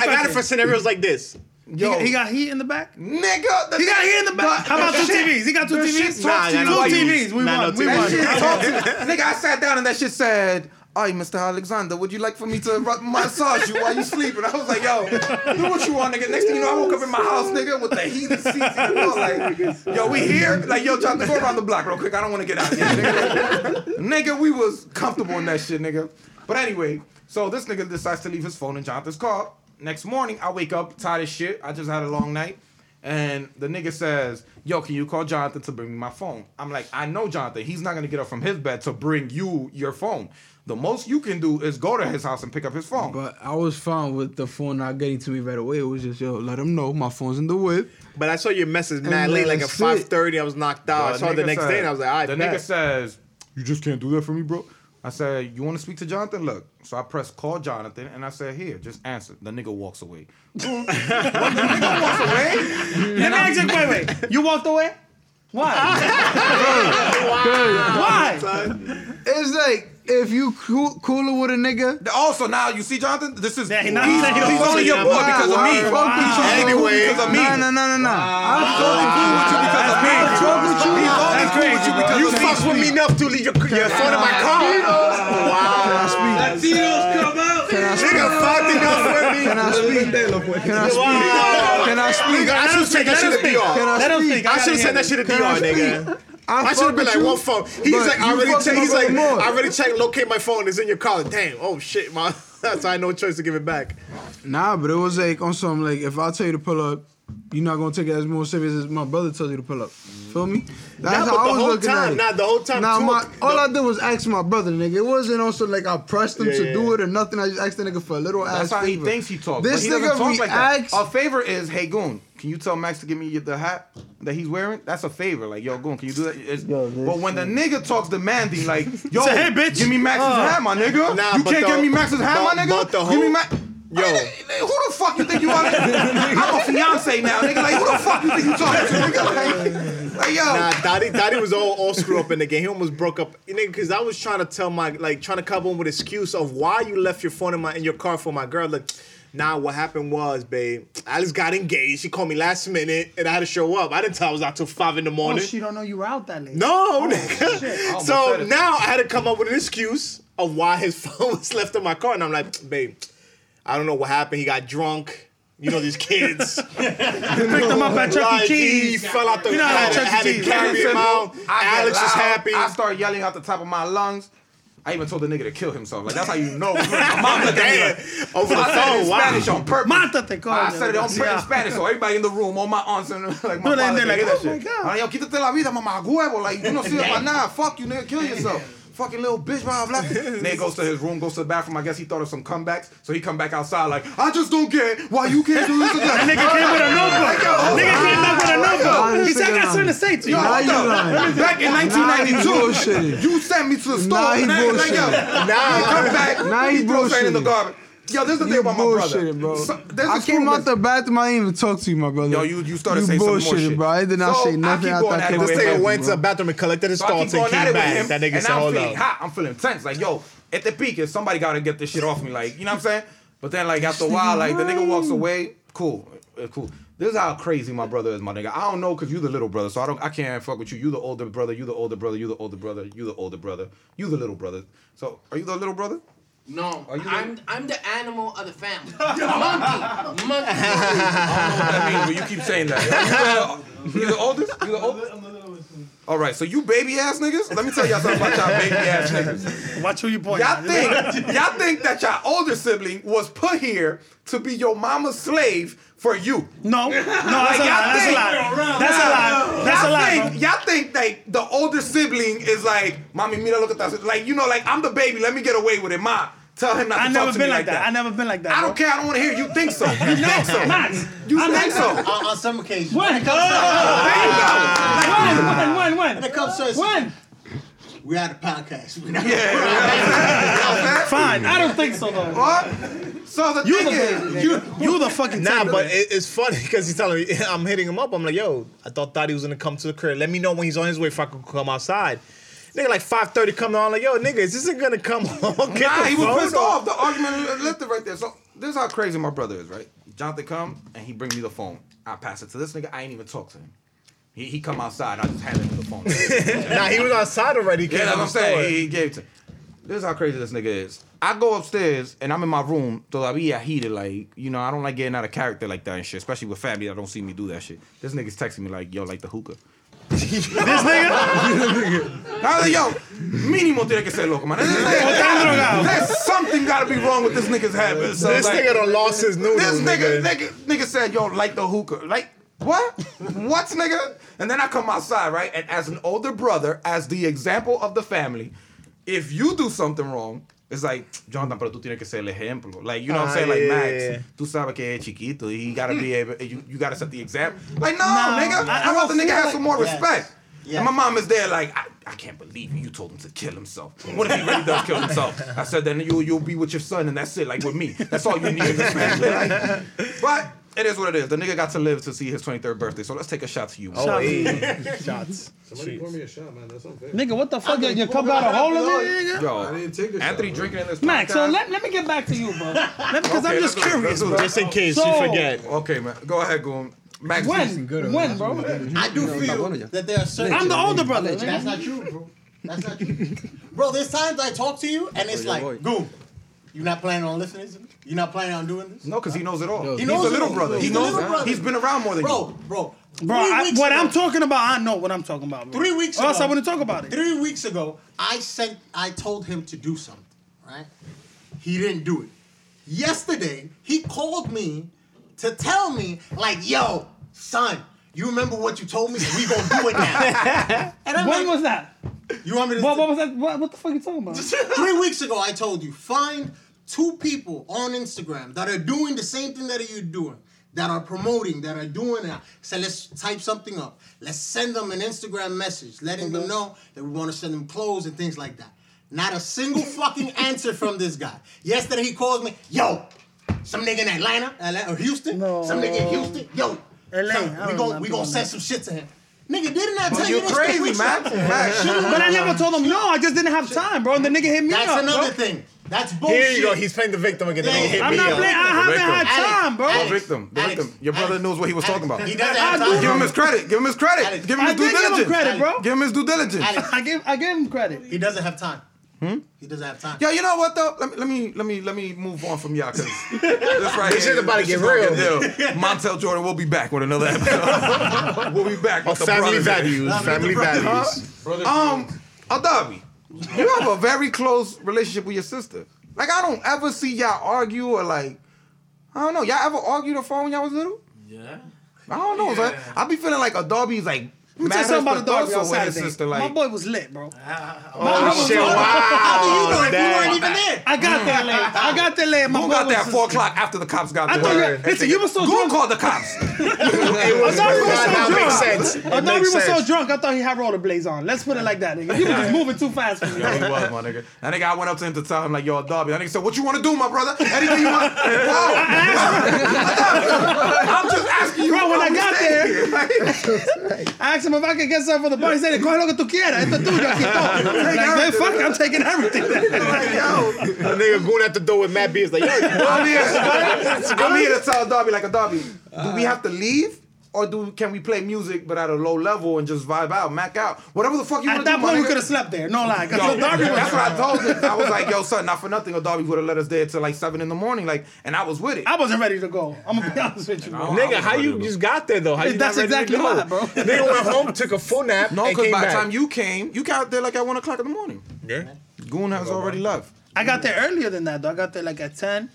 got it for scenarios like this. Yo. He got heat in the back? Nigga! How about two TVs? He got two TVs? Two TVs. We won. Nigga, I sat down and that shit said, "Aye, Mr. Alexander, would you like for me to massage you while you sleep?" And I was like, yo, do what you want, nigga. Next thing you know, I woke up in my house, nigga, with the heat and seats and all. Like, yo, we here? Like, yo, John, go around the block real quick. I don't want to get out here, nigga. Nigga, we was comfortable in that shit, nigga. But anyway, so this nigga decides to leave his phone in Jonathan's car. Next morning, I wake up, tired as shit. I just had a long night. And the nigga says, yo, can you call Jonathan to bring me my phone? I'm like, I know Jonathan. He's not going to get up from his bed to bring you your phone. The most you can do is go to his house and pick up his phone. But I was fine with the phone not getting to me right away. It was just, yo, let him know my phone's in the whip. But I saw your message mad late, like at 5:30. I was knocked out. I saw it the next day, and I was like, all right, nigga says, you just can't do that for me, bro. I said, you want to speak to Jonathan? Look. So I press call Jonathan, and I said, here, just answer. The nigga walks away. Wait. You walked away? Why? Why? It's like, if you cooler with a nigga. Also, now you see, Jonathan, this is. He's only your boy because of me. Anyway. No. I'm only cool with you because of me. You fucks with me enough to leave your phone in my car. Wow. Tito's come out. Nigga fucked enough with me. Can I speak? I should have said that shit to DR. I should have said that shit to DR, nigga. I should have been like, one phone. He's like, I already checked, locate my phone. It's in your car. Damn. Oh, shit, man. That's why I had no choice to give it back. Nah, but it was like on some, like, if I tell you to pull up, you're not going to take it as more serious as my brother tells you to pull up. Feel me? That's how I was looking at it the whole time. All I did was ask my brother, nigga. It wasn't also like I pressed him to do it or nothing. I just asked the nigga for a little ass favor. That's how he thinks he talks. This nigga talks like that. A favor is, hey, Goon, can you tell Max to give me the hat that he's wearing? That's a favor. Like, yo, Goon, can you do that? But when the nigga talks demanding, like, yo, say, hey, bitch, give me Max's hat, my nigga. Nah, you can't give me Max's hat, my nigga? Give me Max. Yo, who the fuck you think you are? I'm a fiance, Beyonce now, nigga. Like, who the fuck you think you talking to, nigga? Like yo. Nah, Daddy was all screwed up in the game. He almost broke up, nigga, because I was trying to tell my, like, trying to cover him with excuse of why you left your phone in your car for my girl. Like, nah, what happened was, babe, Alex got engaged. She called me last minute, and I had to show up. I didn't tell her I was out till 5 a.m. Oh, she don't know you were out that late. No, oh, nigga. Shit. Oh, so now I had to come up with an excuse of why his phone was left in my car, and I'm like, babe, I don't know what happened. He got drunk. You know these kids. You picked them up at Chuck E. Cheese. He fell out the car. Alex is happy. I start yelling out the top of my lungs. I even told the nigga to kill himself. Like, that's how you know. My mom looked at me like, over the phone. Wow. Spanish on purpose. I said it on purpose in Spanish, so everybody in the room, all my aunts and like my father, like, oh my God. Yo, quítate la vida, mamá huevo. Like, you don't see it by now. Fuck you, nigga. Kill yourself. Fucking little bitch, blah, blah. Nigga goes to his room, goes to the bathroom. I guess he thought of some comebacks. So he come back outside like, I just don't get why you can't do this or that. That nigga came with a notebook. He said, I got something to say to you. Back in 1992, you sent me to the store. Now he's bullshitting in the garbage. Yo, this is the thing about my brother. Bro. So, I came out the bathroom, I didn't even talk to you, my brother. Yo, you started saying some more shit. Bro. I did not say nothing. I thought this nigga went to the bathroom and collected his thoughts and came back. That nigga said, hold up. I'm feeling hot. I'm feeling tense. Like, yo, at the peak, if somebody got to get this shit off me. Like, you know what I'm saying? But then, like, after a while, like, the nigga walks away. Cool. This is how crazy my brother is, my nigga. I don't know because you the little brother, so I can't fuck with you. You the older brother. You the little brother. So, are you the little brother? No, I'm the animal of the family. Monkey. I don't know what that means, but you keep saying that. You the oldest? You the oldest? I'm the littlest. All right, so you baby ass niggas? Let me tell y'all something about y'all baby ass niggas. Watch who you point. Y'all think that y'all older sibling was put here to be your mama's slave for you? No, that's a lie. Y'all think like the older sibling is like, mommy, mira lo que estás. Like, you know, like, I'm the baby. Let me get away with it, ma. Tell him not to talk to me like that. I never been like that. I don't care. I don't want to hear you think so. You think so. On some occasions. When? When? The cup says. When? We had a podcast. Fine. I don't think so, though. What? So the thing is, you the fucking nah, but it's funny because he's telling me, I'm hitting him up. I'm like, yo, I thought he was going to come to the crib. Let me know when he's on his way if I could come outside. Nigga, like 5:30 coming on, like, yo, nigga, is this nigga gonna come home? Nah, he was pissed off. The argument left it right there. So this is how crazy my brother is, right? Jonathan come and he bring me the phone. I pass it to this nigga. I ain't even talk to him. He come outside. I just handed him the phone. Nah, he was outside already. Yeah, that's what I'm saying. He gave to. This is how crazy this nigga is. I go upstairs and I'm in my room. Todavía heated, like, you know, I don't like getting out of character like that and shit, especially with family that don't see me do that shit. This nigga's texting me like, yo, like the hookah. This nigga? I was like, yo, mínimo tiene que ser loco, man. There's something got to be wrong with this nigga's habits. So, this like, nigga done lost his noodles. This nigga said, yo, like the hookah. Like, what? What, nigga? And then I come outside, right? And as an older brother, as the example of the family, if you do something wrong, it's like, Jonathan, pero tú tienes que ser el ejemplo. Like, you know what I'm saying? Like, Max, tú sabes que es chiquito. He gotta be able, you gotta set the example. Like, no, nigga. I want the nigga have some more respect. Yeah. And my mom is there like, I can't believe you told him to kill himself. What if he really does kill himself? I said, then you'll be with your son and that's it. Like, with me. That's all you need in this family. Like, but it is what it is. The nigga got to live to see his 23rd birthday. So let's take a shot to you. Oh, shots. Somebody pour me a shot, man. That's unfair. Nigga, what the fuck? You cup got a hole in it, nigga? Yo, I didn't take a shot. Anthony drinking in this podcast. Max, so let me get back to you, bro. Because I'm just curious, bro. Just in case you forget. Okay, man. Go ahead, Goon. Max, when, bro? I do feel that there are certain... I'm the older brother. That's not true, bro. That's not true. Bro, there's times I talk to you, and it's like, Goon, you're not planning on listening to me? You're not planning on doing this? No, because he knows it all. He's the little brother. He knows. He's been around more than you. Bro. What I'm talking about, I know what I'm talking about. Bro. 3 weeks ago. Or else I wouldn't talk about it. 3 weeks ago, I told him to do something, right? He didn't do it. Yesterday, he called me to tell me, like, yo, son, you remember what you told me? We going to do it now. And I'm when was that? You want me to... What was that? What the fuck are you talking about? 3 weeks ago, I told you, find... 2 people on Instagram that are doing the same thing that you're doing, that are promoting, that are doing that. So let's type something up. Let's send them an Instagram message, letting them know that we want to send them clothes and things like that. Not a single fucking answer from this guy. Yesterday he calls me, yo, some nigga in Atlanta or Houston. Some nigga in Houston. Yo, LA. So we gonna say some shit to him. Nigga, didn't I tell you this? You're crazy, man. But I never told him no. I just didn't have time, bro. And the nigga hit me up. That's another thing. That's bullshit. Here you go. He's playing the victim again. I'm not playing. I haven't had time, bro. The victim. Your brother knows what he was talking about. He doesn't have time. Give him his credit. Give him his credit. Give him his due diligence. Give him credit, bro. Give him his due diligence. I gave him credit. He doesn't have time. He doesn't have time. Yo, you know what though? Let me move on from y'all because this right here. About to get real. Montel Jordan, we'll be back with another episode. We'll be back with family values. Family values. Adabi, you have a very close relationship with your sister. Like I don't ever see y'all argue or like I don't know. Y'all ever argued on the phone when y'all was little? Yeah. I don't know. Yeah. So I be feeling like Adabi's like. Let me tell you something about the dog with his sister. Like, my boy was lit, bro. Oh, shit. Wow. How do you know if you weren't even there? I got there late. Who got there at 4 o'clock after the cops got there? Listen, you were so drunk. Who called the cops? I thought we were so drunk, I thought he had rollerblades on. Let's put it like that, nigga. He was just moving too fast for me. Yeah, he was, my nigga. That nigga, I went up to him to tell him, like, yo, Darby. That nigga said, what you want to do, my brother? Anything you want? I'm just asking you. Bro, when I got there, I asked if I could get something for the party, he said, coge lo que tú quieras, esto es tuyo, aquí todo. Like, fuck it, I'm taking everything. Like, yo. A nigga going at the door with Matt Beers, like, yo, I'm here to tell Darby, like, Darby, do we have to leave? Or can we play music but at a low level and just vibe out, mac out? Whatever the fuck you want to do. At that point, we could have slept there. No lie. That's what I told him. I was like, yo, son, not for nothing. Darby would have let us there till like 7 in the morning. Like, and I was with it. I wasn't ready to go. I'm going to be honest with you, bro. Nigga, how you just got there, though? How you That's exactly why, bro. Nigga went home, took a full nap, and came back. No, because by the time you got there like at 1 o'clock in the morning. Yeah. Goon has already left. I got there earlier than that, though. I got there like at 10.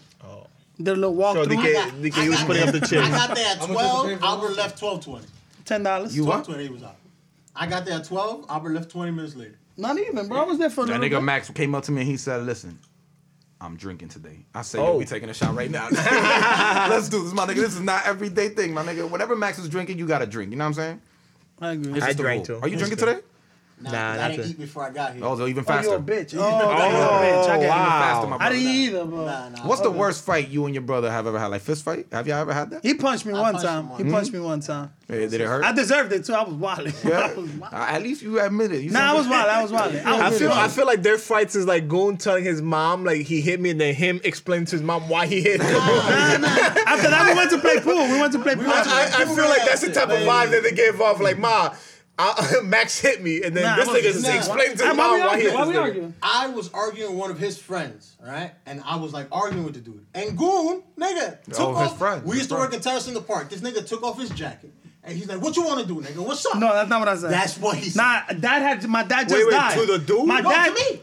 Their little walkthrough. DK was putting up the chips. I got there at 12. Albert left 12:20. $10. You what? 12:20 he was out. I got there at 12. Albert left 20 minutes later. Not even, bro. I was there for that. That nigga Max came up to me and he said, "Listen, I'm drinking today." I said, "Yo, we taking a shot right now." Let's do this, my nigga. This is not everyday thing, my nigga. Whatever Max is drinking, you gotta drink. You know what I'm saying? I agree. I drank too. Are you drinking today? Nah, I didn't eat before I got here. Oh, so even faster. Oh, you're a bitch. Oh, I got even faster, my brother. I didn't either, bro. Nah, what's the worst fight you and your brother have ever had? Like fist fight? Have y'all ever had that? He punched me one time. Hey, did it hurt? I deserved it too. I was wilding. Yeah. At least you admit it. I was wilding. I feel like their fights is like Goon telling his mom like he hit me and then him explaining to his mom why he hit him. After that, we went to play pool. I feel like that's the type of vibe that they gave off. Like, Ma, Max hit me, and then this nigga explained to him why he hit me. I was arguing with one of his friends, right? And I was like arguing with the dude. And Goon, nigga, took off. We used to work in Terrace in the Park. This nigga took off his jacket. And he's like, "What you want to do, nigga? What's up?" No, that's not what I said. That's what he said. My dad just died. To the dude? To me?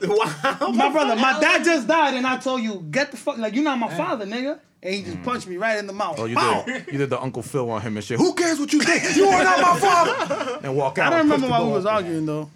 Wow. My brother, my dad just died, and I told you, get the fuck, like, you're not my father, nigga. And he just punched me right in the mouth. Oh, you did the Uncle Phil on him and shit. Who cares what you think? You are not my father. And walk out. I don't remember why we was arguing, though.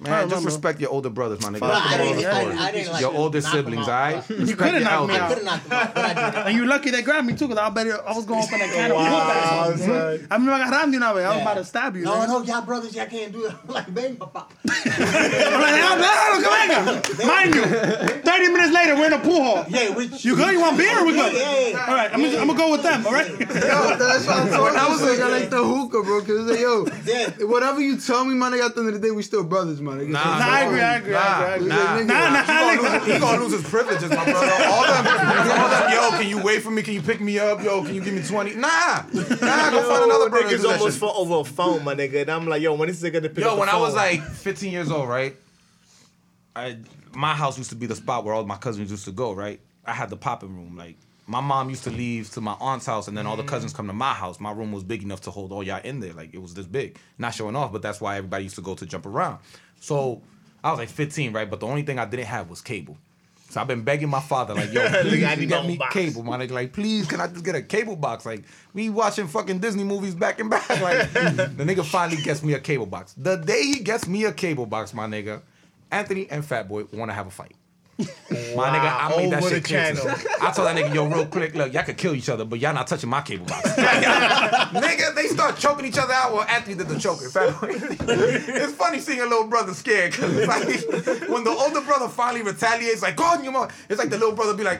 Man, just respect your older brothers, my nigga. I didn't your older siblings, all right? You couldn't knock me out. I couldn't knock them out. And you're lucky they grabbed me, too, because I was going for that kind of wood. I remember I got rammed you now, I was about to stab you. No, y'all brothers, y'all can't do it. I'm like, baby, papa. I'm like, no, come on. Mind you, 30 minutes later, we're in a pool hall. Yeah, you good? You want beer or we good? Yeah. All right, I'm going to go with them, all right? Yo, that's what I'm talking. I was like, I like the hookah, bro, because, yo, whatever you tell me, man, at the end of the day, we still brothers, man. I agree. Nah, he's gonna lose his privileges, my brother. All that, yo, can you wait for me? Can you pick me up? Yo, can you give me 20? Nah, go find another brother. Nigga's almost fought over a phone, my nigga. And I'm like, yo, when is this nigga gonna pick up the phone? Yo, when I was like 15 years old, right? My house used to be the spot where all my cousins used to go, right? I had the popping room, like. My mom used to leave to my aunt's house, and then all the cousins come to my house. My room was big enough to hold all y'all in there. Like, it was this big. Not showing off, but that's why everybody used to go to jump around. So I was like 15, right? But the only thing I didn't have was cable. So I've been begging my father, like, yo, please get me cable, my nigga. Like, please, can I just get a cable box? Like, we watching fucking Disney movies back and back. Like, the nigga finally gets me a cable box. The day he gets me a cable box, my nigga, Anthony and Fatboy want to have a fight. My nigga, I made that shit clear. I told that nigga, yo, real quick, look, y'all could kill each other, but y'all not touching my cable box. Nigga, they start choking each other out. Well, Anthony did the choking. It's funny seeing a little brother scared, because it's like, when the older brother finally retaliates, like, go on, your mom. It's like the little brother be like,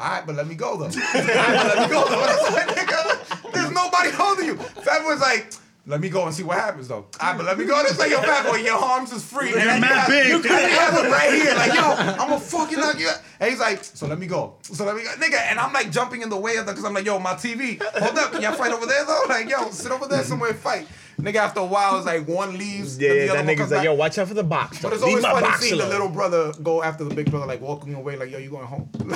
all right, but let me go, though. All right, but let me go, though. It's like, nigga, there's nobody holding you. Fat I was like, let me go and see what happens, though. But let me go. This like, yo, fat boy, your arms is free. You're mad big. You couldn't have it right here. Like, yo, I'm a fucking knock you out. And he's like, so let me go. So let me go. Nigga, and I'm like jumping in the way of the, because I'm like, yo, my TV. Hold up. Can y'all fight over there, though? Like, yo, sit over there somewhere and fight. Nigga, after a while, it's like one leaves. Yeah, the other that nigga's like, yo, watch out for the box. But it's always funny seeing the little brother go after the big brother, like, walking away, like, yo, you going home? I'm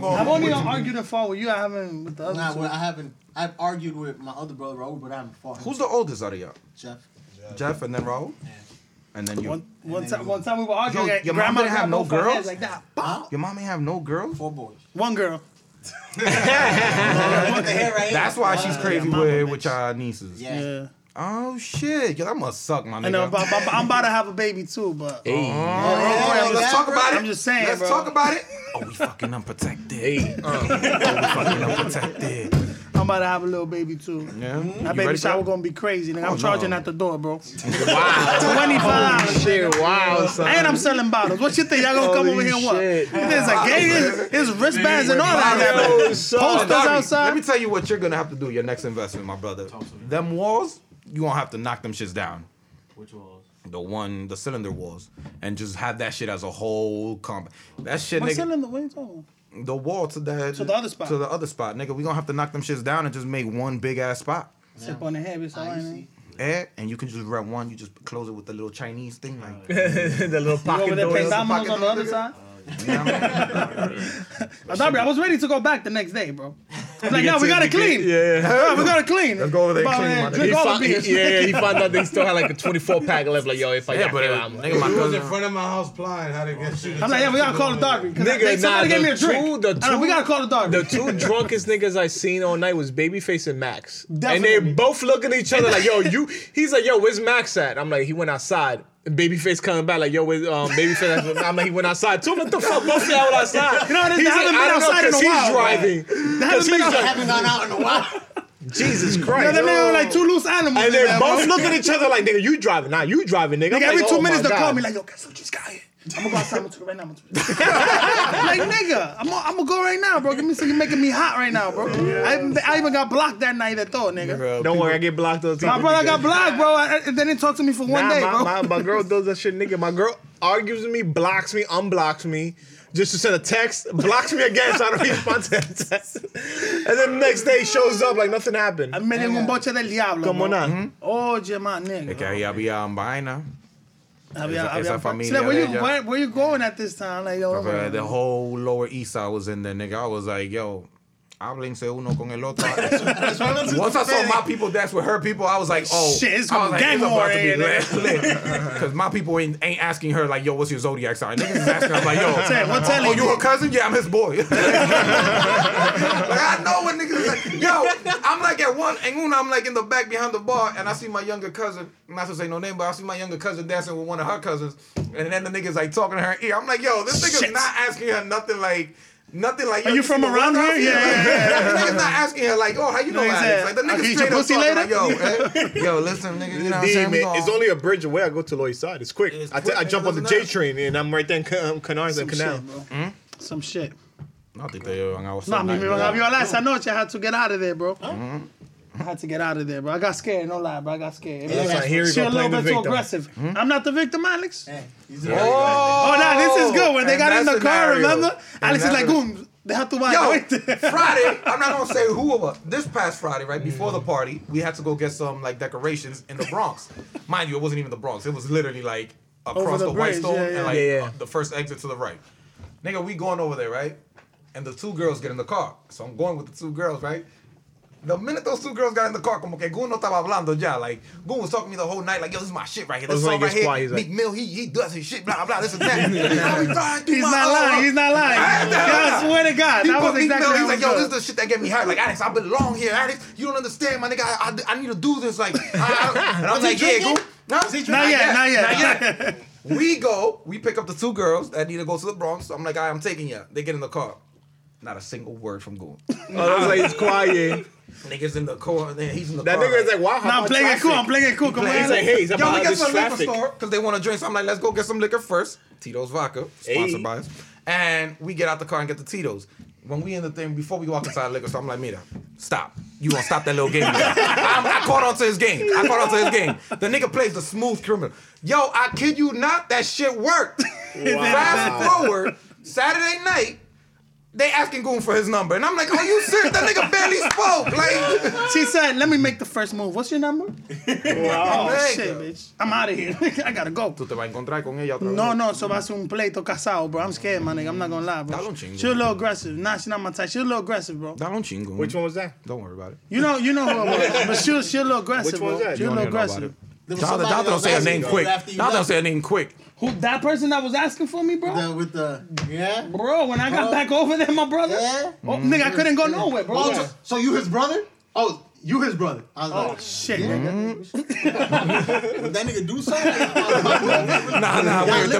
going I've only argued and fought with you. I haven't with the other two. Well, I haven't. I've argued with my other brother, Raul, but I haven't fought him. Who's the oldest out of y'all? Jeff, and then Raul? Yeah. And then you. One time we were arguing. Yo, your mom didn't have no girls? Like that. Huh? Your mom didn't have no girls? 4 boys. 1 girl. That's why she's crazy with y'all nieces. Yeah. Oh shit! Yo, that must suck, my nigga. I know, I'm about to have a baby too, but hey. Let's talk about it. I'm just saying. Let's talk about it. Oh, we fucking unprotected. Hey. I'm about to have a little baby too. Yeah. That baby shower gonna be crazy. Nigga. I'm charging at the door, bro. Wow. $25. Shit. Wow. Son. And I'm selling bottles. What you think? Y'all gonna come over here and what? Shit. You think it's like games, it's wristbands and all that. Posters outside. Let me tell you what you're gonna have to do. Your next investment, my brother. Them walls. You gonna have to knock them shits down. Which walls? The cylinder walls, and just have that shit as a whole comp. That shit, what nigga. Cylinder? What are you talking about? The wall to the other spot. To the other spot, nigga. We gonna have to knock them shits down and just make one big ass spot. Sip on the head, it's all right. And you can just rent one. You just close it with the little Chinese thing, like the little pocket door. Over there, dominoes on the other side. I was ready to go back the next day, bro. It's like, no, we gotta clean. We gotta clean. Let's go over there and clean. He found out they still had like a 24-pack left. Like, yo, if I got it, I'm like, he was in front of my house blind. How to get shit? I'm like, yeah, we gotta call the doggy. Nigga, somebody gave me a drink. We gotta call the doggy. The 2 drunkest niggas I seen all night was Babyface and Max. Definitely. And they both look at each other like, yo, you. He's like, yo, where's Max at? I'm like, he went outside. Babyface coming back like, yo, with Babyface. I'm like, he went outside too. What the fuck? Both of y'all outside. You know, they haven't been outside in a while. He's driving. They haven't gone out in a while. Jesus Christ. You know, they were like 2 loose animals. And they both look at each other like, nigga, you driving. Nah, you driving, nigga. Like, every 2 minutes they call me like, yo, guess what just got here? I'm gonna go outside. I'm gonna right now. Like, nigga, I'm gonna go right now, bro. Give me so you're making me hot right now, bro. Yeah. I even got blocked that night at all, nigga. Bro, don't worry, I get blocked all the time. My brother got blocked, bro. They didn't talk to me for one day, bro. My girl does that shit, nigga. My girl argues with me, blocks me, unblocks me, just to send a text, blocks me again so I don't respond to that text. And then the next day shows up like nothing happened. I made un boche del diablo. Come on now. Oh, my nigga. Okay, I'll be on vaina. Esa familia. So, where you going at this time? Like, yo, the whole Lower East Side was in there, nigga. I was like, yo, háblense uno con el otro. Once I saw my people dance with her people, I was like, oh, shit, it's going gang war. Because my people ain't asking her, like, yo, what's your zodiac sign? Niggas is asking her, like, yo, oh, you her cousin? Yeah, I'm his boy. Like, I know when niggas is like, yo, I'm like at one, and una, I'm like in the back behind the bar, and I see my younger cousin, not to say no name, but I see my younger cousin dancing with one of her cousins, and then the nigga's like talking to her ear. I'm like, yo, this nigga's not asking her nothing like, are you from around here? Yeah. Nigga's not asking her like, oh, how you know Alex? Like, the nigga's straight up talking like, yo, listen, nigga, you know what I'm saying? It's only a bridge away. I go to Lower East Side. It's quick. I jump on the J train and I'm right there in Canarsie and Canal. Some shit. No, esa noche I had to get out of there, bro. I had to get out of there, bro. I got scared. No lie, bro. I got scared. She a little bit too aggressive. Hmm? I'm not the victim, Alex. Hey, nah, this is good. When they got in the car, remember? Alex is like, boom. They have to buy it right there. Friday, I'm not going to say who of us. This past Friday, right, before the party, we had to go get some, like, decorations in the Bronx. Mind you, it wasn't even the Bronx. It was literally, like, across the White Stone and, like, the first exit to the right. Nigga, we going over there, right? And the 2 girls get in the car. So I'm going with the 2 girls, right? The minute those 2 girls got in the car, como que Goon no estaba hablando ya. Like, Goon was talking to me the whole night, like, yo, this is my shit right here. This song right here. Meek Mill, he does his shit, blah, blah, this and that. He's not lying. I swear to God. That was exactly Meek Mill, he's like, yo, this is the shit that get me high. Like, Alex, I belong here, Alex. You don't understand, my nigga. I need to do this. Like, and I was like, yeah, Goon. Not yet. We pick up the 2 girls that need to go to the Bronx. So I'm like, all right, I'm taking you. They get in the car. Not a single word from Goon. I was like, it's quiet. Niggas in the car, then he's in the car. That nigga is like, wow, how much traffic? I'm playing it cool. Come on. He's like, hey, he's about to get some traffic. Liquor store, because they want to drink. So I'm like, let's go get some liquor first. Tito's Vodka, sponsored by us. And we get out the car and get the Tito's. When we in the thing, before we walk inside the liquor store, I'm like, mira, stop. you gonna stop that little game. I caught on to his game. The nigga plays the smooth criminal. Yo, I kid you not, that shit worked. Wow. Fast forward, Saturday night, they asking Goon for his number. And I'm like, are you serious? That nigga barely spoke. Like, she said, let me make the first move. What's your number? Wow. Oh, shit, bitch. I'm out of here. I gotta go. Tú te vas a encontrar con ella otra vez. No, eso va a ser un pleito casado, bro. I'm scared, my nigga. I'm not gonna lie, bro. Dale un chingo. She was a little aggressive. Nah, she's not my type. She was a little aggressive, bro. Dale un chingo. Which one was that? Don't worry about it. You know who it was. But she was a little aggressive, Which one was that? She was a little aggressive. Y'all don't say her name quick. Who, that person that was asking for me, bro? Bro, when I got back over there, my brother. Yeah. Oh, nigga, I couldn't go nowhere, bro. Oh, so you his brother? Oh, you his brother. I was like, shit. Yeah, Would that nigga do something? Nah, wait.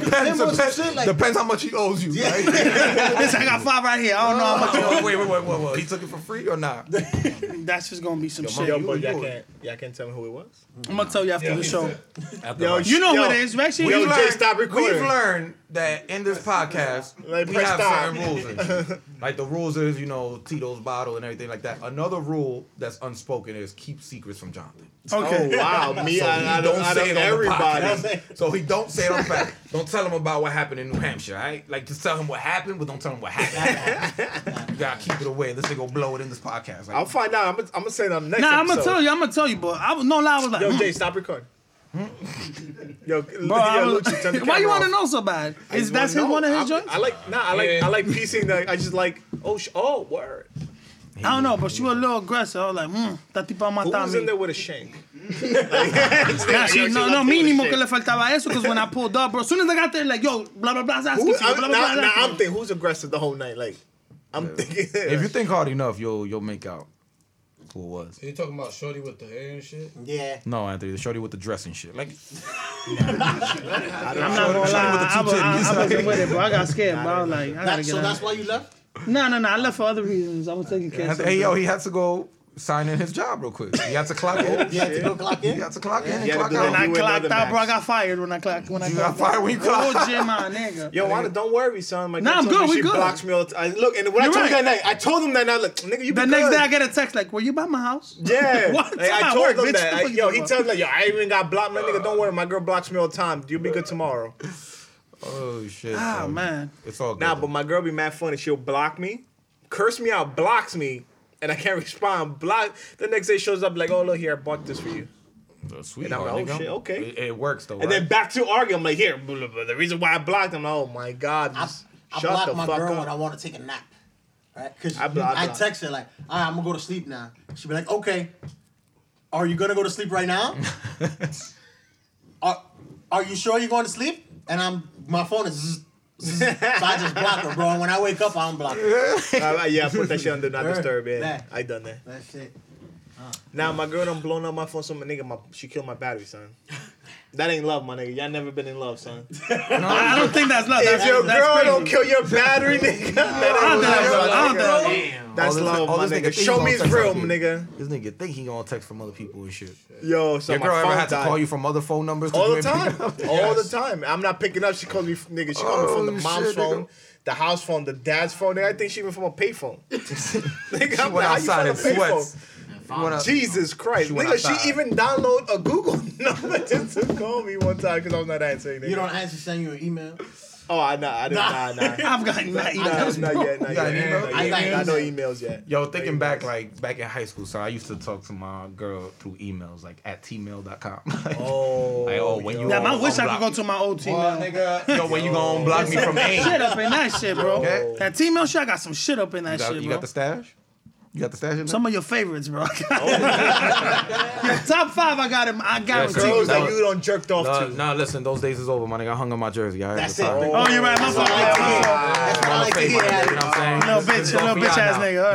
Depends how much he owes you. Yeah. Right? Listen, I got $5 right here. I don't know how much he owes. Wait. He took it for free or not? That's just gonna be some shit. Y'all can't tell me who it was? I'm gonna tell you after the show. You know who it is, right? We've learned that in this podcast, we have certain rules. Like the rules is, Tito's bottle and everything like that. Another rule that's unspoken is keep secrets from Jonathan. Okay. Oh, wow. He don't say it on the podcast. Don't tell him about what happened in New Hampshire, all right? Like, just tell him what happened, but don't tell him what happened. You gotta keep it away. This nigga blow it in this podcast. Like, I'll find out. I'm gonna say that next episode. I'm gonna tell you, but I was like... Yo, Jay, stop recording. Yo, Lucci, why you want to know so bad? Is that one of his joints? I like piecing that. I just like, word. I don't know, but she was a little aggressive. I was like, that tipa mataba. Who was in there with a shank? No, mínimo que le faltaba eso, because when I pulled up, bro, as soon as I got there, like, yo, blah, blah, blah, blah. I'm thinking, who's aggressive the whole night? Like, I'm thinking. If you think hard enough, you'll make out. Who was. Are you talking about shorty with the hair and shit? Yeah. No, Anthony, the shorty with the dress and shit. Like, I'm not gonna lie. I wasn't with it, bro. I got scared, bro. I was like, so that's why you left? No. I left for other reasons. I was taking care of. Hey, yo, he had to go sign in his job real quick. He had to clock in. He had to clock in and clock out. And I clocked out, bro. I got fired when I clocked. When you got fired when you clocked. Oh, my nigga. Yo, Wanda, don't worry, son. My I'm good. We good. Blocks me all the time. Look, and when I told you that night, I told him that night. Look, nigga, you. The next day, I get a text like, "Were you by my house?" Yeah. What? Like, I told him that. Yo, he tells me like, "Yo, I even got blocked." My nigga, don't worry. My girl blocks me all the time. You'll be good tomorrow. Oh shit. Ah, man. It's all good. Nah, but my girl be mad funny. She'll block me, curse me out, blocks me, and I can't respond. Block. The next day shows up like, oh look here, I bought this for you. Sweet. And I'm like, oh shit, okay. It works though. And right? Then back to arguing. I'm like, here, blah, blah, blah. The reason why I blocked him, like, oh my god. I shut block my girl up. When I want to take a nap. Right? Because I text her like, all right, I'm gonna go to sleep now. She'll be like, okay. Are you gonna go to sleep right now? Are you sure you're going to sleep? And my phone is zzz. So I just block her, bro. And when I wake up, I unblock her. I put that shit on Do Not Disturb. Yeah. I done that. That shit. My girl done blown up my phone. So my nigga, she killed my battery, son. That ain't love, my nigga. Y'all never been in love, son. No, I don't think that's love. If your girl don't kill your battery, nigga, I don't know. That's love, my nigga. Show me it's real, my nigga. This nigga think he gonna text from other people and shit. Yo, so your girl ever had to call you from other phone numbers? All the time. All the time. I'm not picking up. She calls me, nigga. She calls me from the mom's phone. The house phone, the dad's phone. Nigga, I think she even from a payphone. Nigga, I'm like, how you from a payphone? Jesus Christ. She even downloaded a Google number just to call me one time because I was not answering it. You don't answer, send you an email? Oh, I didn't. I've gotten that email. Not yet. No emails yet. Yo, thinking back, like, back in high school, so I used to talk to my girl through emails, like, at tmail.com. I wish I could go to my old Tmail. Nigga. Yo, when you gonna unblock me from AIM? Shit up in that shit, bro. Okay. That Tmail shit, I got some shit up in that shit, bro. You got the stash? You got the stash in there? Some of your favorites, bro. Top 5, I got him. I got girls that you don't jerked off to. Nah, listen, those days is over, my nigga. I hung on my jersey. All right? That's it. Oh, you're right. My fault. That's what I like to hear. You know what I'm saying? Little bitch ass nigga.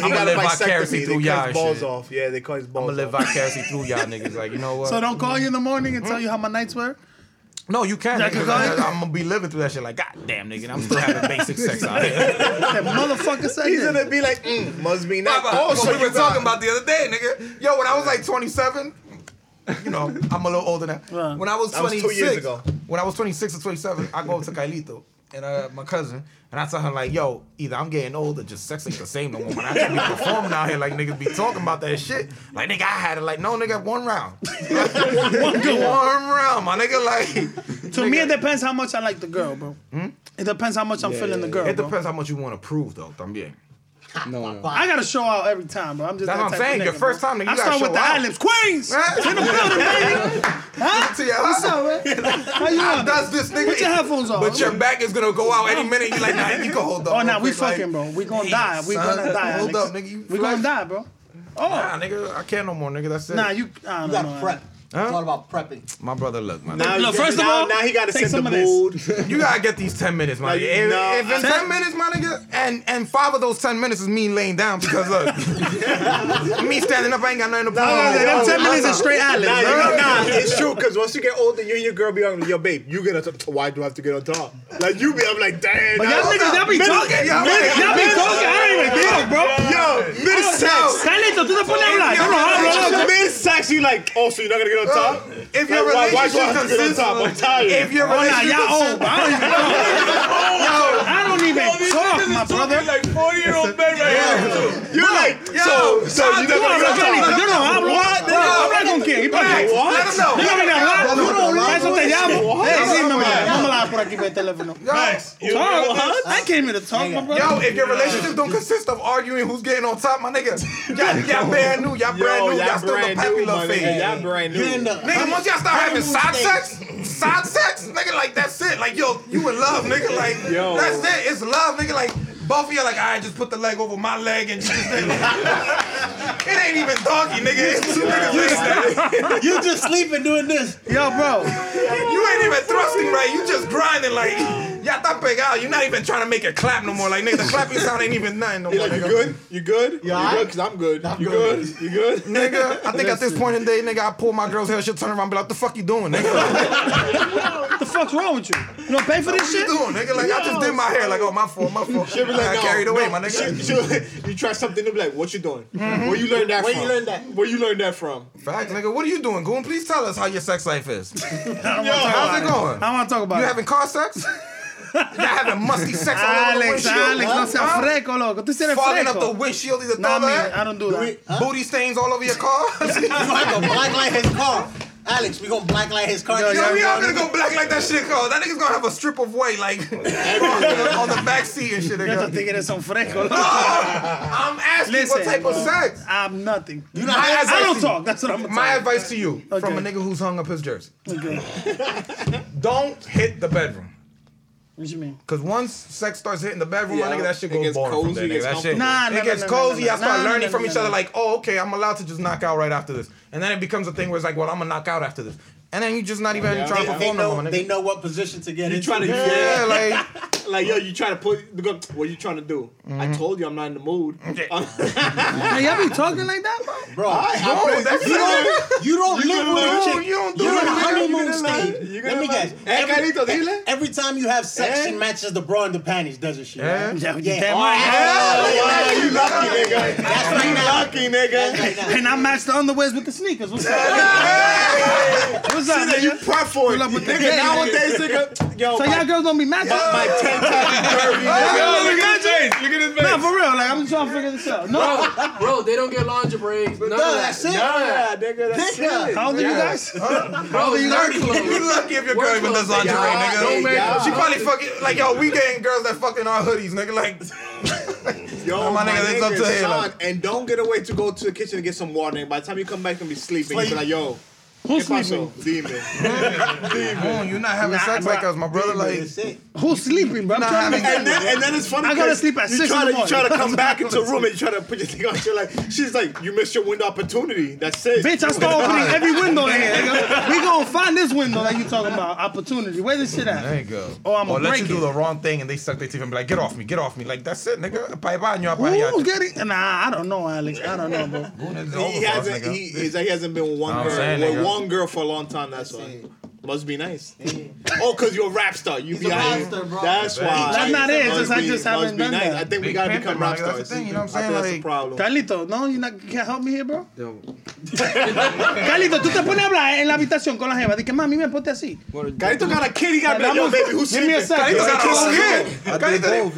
Nah, I'm gonna live vicariously through y'all. They cut his balls off. Yeah, they cut his balls off. I'm gonna live vicariously through y'all niggas. Like, you know what? So don't call you in the morning and tell you how my nights were? No, you can't. I'm gonna be living through that shit like, goddamn, nigga, I'm still having basic sex out here. That motherfucker sex. He's gonna be like, must be not. Also, we were talking about the other day, nigga. Yo, when I was like 27, I'm a little older now. When I was 26 or 27, I go up to Kailito and my cousin, and I tell her, like, yo, either I'm getting old or just sex ain't the same no more. But I can't be performing out here like niggas be talking about that shit. Like, nigga, I had it. Like, no, nigga, one round. one round, my nigga, like. To me, it depends how much I like the girl, bro. Hmm? It depends how much I'm feeling the girl, It depends how much you want to prove, though, también. No. I gotta show out every time, bro. I'm just that's what I'm saying. Your first time, nigga, you gotta show out. I start with the eye lips, Queens. In the building, baby. Huh? What's up, man? How you doing? Does this nigga? Put your headphones on. But your back is gonna go out any minute. You like, nah, you can hold up. Oh, nah, we fucking, bro. We gonna die. We gonna die. Hold up, nigga. We gonna die, bro. Oh, nah, nigga, I can't no more, nigga. That's it. Nah, you. I don't know. Prep. Huh? It's all about prepping. My brother, look, man. Look, first of all, now he gotta set the mood. You gotta get these 10 minutes, my nigga. If in 10 minutes, my nigga, and 5 of those 10 minutes is me laying down because look, me standing up, I ain't got nothing to prove. Them 10 minutes is straight Alex. Nah, it's true because once you get older, you and your girl be on your babe. You get on top. Why do I have to get on top? Like you be, I'm like, damn. But y'all niggas, y'all be talking. Y'all be talking. I don't even think, bro. Yo, mid sex. Calito, tú te pones a hablar. Mid sex, you like. Also, you're not gonna get. Top? If your relationship consists of, I'm tired. If your relationship consists, I don't even talk, my brother. Like 40-year-old man right here. You're like, so you don't want to talk. Yo no hablo. Habla con quién? ¿Y para qué? Yo no vine a hablar. Para eso te llamo. Sí, mi amor. No me la hagas por aquí por el teléfono. I came here to talk, my brother. Yo, if your relationship don't consist of arguing who's getting on top, my nigga, y'all brand new. Y'all brand new. Y'all still the pappy love phase. Y'all brand new. Nigga, once y'all start having side sex, nigga, like, that's it. Like, yo, you in love, nigga, like, that's it. It's love, nigga, like, both of y'all like, all right, just put the leg over my leg and you just, nigga, it ain't even doggy, nigga. It's two niggas. You just sleeping doing this. Yo, bro. You ain't even thrusting right. You just grinding, like, y'all está pegado. You're not even trying to make it clap no more. Like, nigga, the clapping sound ain't even nothing no more. Like, you good? You good? Yeah, you good? Because I'm good. You good? You good? Nigga, I think at this point in the day, nigga, I pull my girl's hair, she'll turn around and be like, what the fuck you doing, nigga? What the fuck's wrong with you? You don't pay for this shit? What you doing, nigga? Like, I just did my hair. Like, oh, my fault. Like, no, carried away, my nigga. You try something new, be like, what you doing? Mm-hmm. Where you learned that from? Facts, nigga. What are you doing, Goon? Please tell us how your sex life is. How's it going? I want to talk about it. You having car sex? Y'all having musty sex all over the windshield. Alex, no sea freco, loco. Tú eres freco. Fogging up the windshield, either throw that. I don't do that. Booty stains all over your car. Blacklight his car. Alex, we gonna blacklight his car. Yo, we all gonna go blacklight that shit car. That nigga's gonna have a strip of white, like, on the back seat and shit. You're just thinking it's some fresco. No, I'm asking what type of sex. I'm nothing. You know, I don't talk. That's what I'm talking about. My advice to you, from a nigga who's hung up his jersey. Okay. Don't hit the bedroom. What you mean? Because once sex starts hitting the bedroom, my nigga, that shit goes boring. It gets cozy. I start learning from each other, like, oh, okay, I'm allowed to just knock out right after this. And then it becomes a thing where it's like, well, I'm gonna knock out after this. And then you just not even trying to perform no more, nigga. They know what position to get into. Like, yo, you trying to put, what you trying to do? Mm-hmm. I told you I'm not in the mood. Okay. Y'all be talking like that, bro? Bro, you don't live with a chick. You don't do a honeymoon stage. Let me guess. Every time you have sex, she matches the bra and the panties, doesn't she? Yeah. Yeah. You lucky, nigga. And I match the underwears with the sneakers. What's up? What's up, nigga? You prep for it. Nigga, nowadays, nigga. So y'all girls don't be matching? My 10 times dirty. Look at his face. Nah, for real. Like, I'm just trying to figure this out. No. Bro, they don't get lingerie braids. No, that's it. Yeah, nigga, that's it. How old are you guys? Bro, you lucky if your girl even does lingerie, nigga. She probably fucking, like, yo, we getting girls that fucking our hoodies, nigga. Like, yo, my nigga, that's up to hell. And don't get away to go to the kitchen and get some water. By the time you come back, you're gonna be sleeping. You'll be like, yo. Who's sleeping? Demon. You're not having sex like us, my brother. Like, who's sleeping, bro? And then it's funny. I gotta sleep at 6 in the morning. You try to come back into the room and you try to put your thing on. You're like, she's like, you missed your window opportunity. That's it. Bitch, I start opening every window in here. We gonna find this window that you talking about. Opportunity. Where this shit at? There you go. Oh, I'm gonna let you do the wrong thing and they suck their teeth and be like, get off me. Like, that's it, nigga. Bye bye. Who's getting? Nah, I don't know, Alex. I don't know, bro. He hasn't been with one girl. One girl for a long time, that's why. Must be nice. Yeah. Oh, because you're a rap star. He's a rap star, bro. That's why. That's not it. I just haven't done that. I think we got to become rap stars. That's the thing, you know what I'm saying? That's the problem. Carlito, no, you can't help me here, bro? Yo, Carlito, tú te pones a hablar en la habitación con la jeva. Dice, mami, me ponte así. Carlito got a kid, he got a baby who's sick. Carlito got a kid.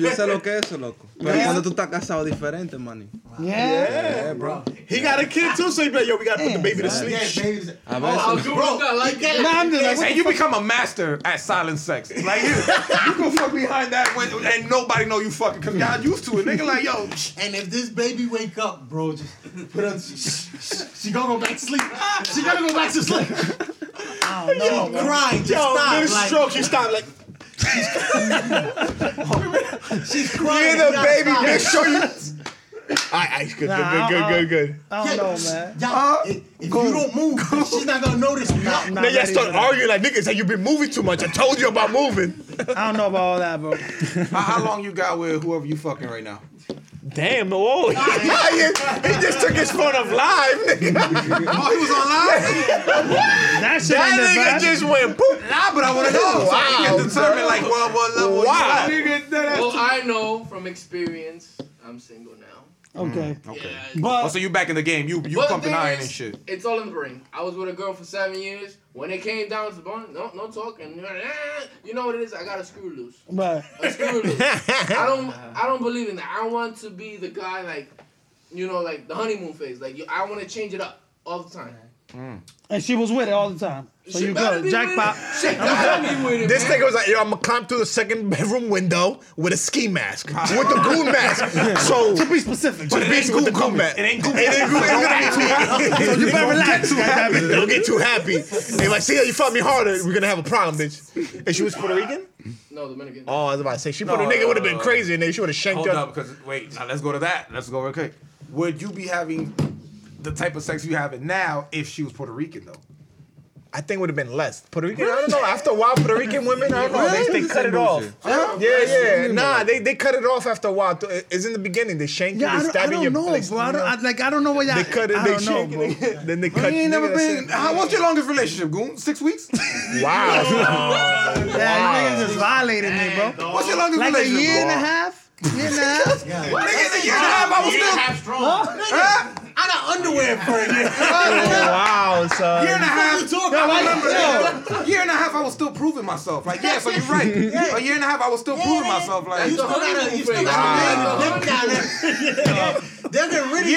Yo sé lo que es eso, loco. Pero cuando tú estás casado es diferente, mani. Yeah, bro. He got a kid too, so he's like, yo, we gotta put the baby to sleep. A veces, bro. And you become a master at silent sex. Like you can fuck behind that window and nobody know you fucking because y'all used to it. Nigga like, yo. And if this baby wake up, bro, just put on. She gonna go back to sleep. She gonna go back to sleep. Oh, no, yo, crying. Just yo, stop. Yo, like, stroke. She stopped like. She's crying. You're the baby. Make sure you. Aight, good. I don't know, man. If you don't move, she's not gonna notice you. Now y'all start arguing like niggas. Like, you've been moving too much. I told you about moving. I don't know about all that, bro. How long you got with whoever you fucking right now? Damn, no. He just took his phone off live, nigga. Oh, he was on live? That nigga just went boop. Nah, but I want to know. So I can determine, like, what level. Why? Well, I know from experience, I'm single now. Okay. Okay. Yeah, but, so you back in the game. You pumping iron and shit. It's all in the brain. I was with a girl for 7 years. When it came down to the bone, no talking. You know what it is? I got a screw loose. Right. A screw loose. I don't believe in that. I want to be the guy like, you know, like the honeymoon phase. Like I want to change it up all the time. Mm. And she was with it all the time. So she you go jackpot. This nigga was like, yo, I'm gonna climb through the second bedroom window with a ski mask, with the goon mask. Yeah. So to be specific, to be with the goon mask. It ain't goon mask. So you better relax. Don't get too happy. And like, see, you fucked me harder. We're gonna have a problem, bitch. And she was Puerto Rican. No, Dominican. Oh, I was about to say she put a nigga would have been crazy, and then she would have shanked up. Hold up, because wait, now let's go to that. Let's go real quick. Would you be having the type of sex you having now if she was Puerto Rican though? I think would have been less. Puerto Rican, I don't know. After a while, Puerto Rican women, I don't know. They cut it off. Yeah. Nah, they cut it off after a while. It's in the beginning. They shank you, they stab you in your place. Bro. I don't know what y'all... They cut it, they shank you. Then they cut you. You ain't never been... What's your longest relationship, Goon? 6 weeks? Wow. Yeah, you niggas just violated me, bro. What's your longest relationship? Like a year and a half? Year and a half? Niggas, a year and a half, I was still... half strong. I got underwear for a year. Wow, son. Year and a half. I was still proving myself. Like, yeah, so you're right. A year and a half, I was still proving myself. Like, you still got a year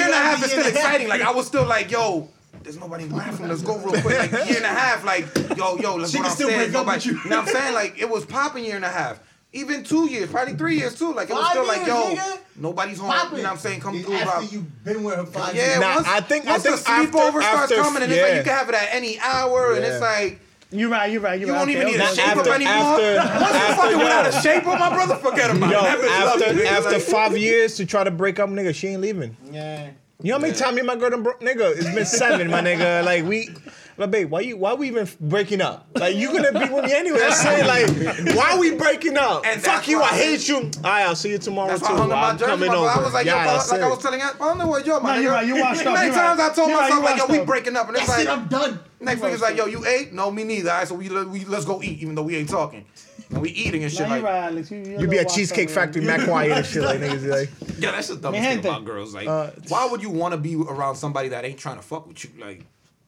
and a half is still exciting. Like, I was still like, yo, there's nobody laughing. Let's go real quick. Like, year and a half, like, yo, let's go. She can still break up with you. You know what I'm saying? Like, it was popping year and a half. Even 2 years, probably 3 years too. Like, it was still like, yo, nobody's home. You know what I'm saying? Come through, bro. You've been with her 5 years. Yeah, nah, I think the sleepover starts coming, and it's like you can have it at any hour, and it's like... You're right. You don't even need a shape up anymore. Once you fucking without a shape up, my brother, forget about it. After 5 years to try to break up, nigga, she ain't leaving. Yeah. You know how many times me and my girl done broke? Nigga, it's been 7, my nigga. Like, we... Like, babe, why we even breaking up? Like, you gonna be with me anyway. I'm saying, like, why we breaking up? And fuck you, I hate you. All right, I'll see you tomorrow, that's too. Why I'm coming over. I was like, yo, like I was telling you, I don't know what you're about. You watched up. Many times I told myself, like, yo, we breaking up. And it's like, I'm done. Next week, it's like, yo, you ate? No, me neither. All right, so let's go eat, even though we ain't talking. And we eating and shit. Like, you be at Cheesecake Factory, McWire and shit. Like, niggas like. Yeah, that's the dumbest thing about girls. Like, why would you want to be around somebody that ain't trying to fuck with you?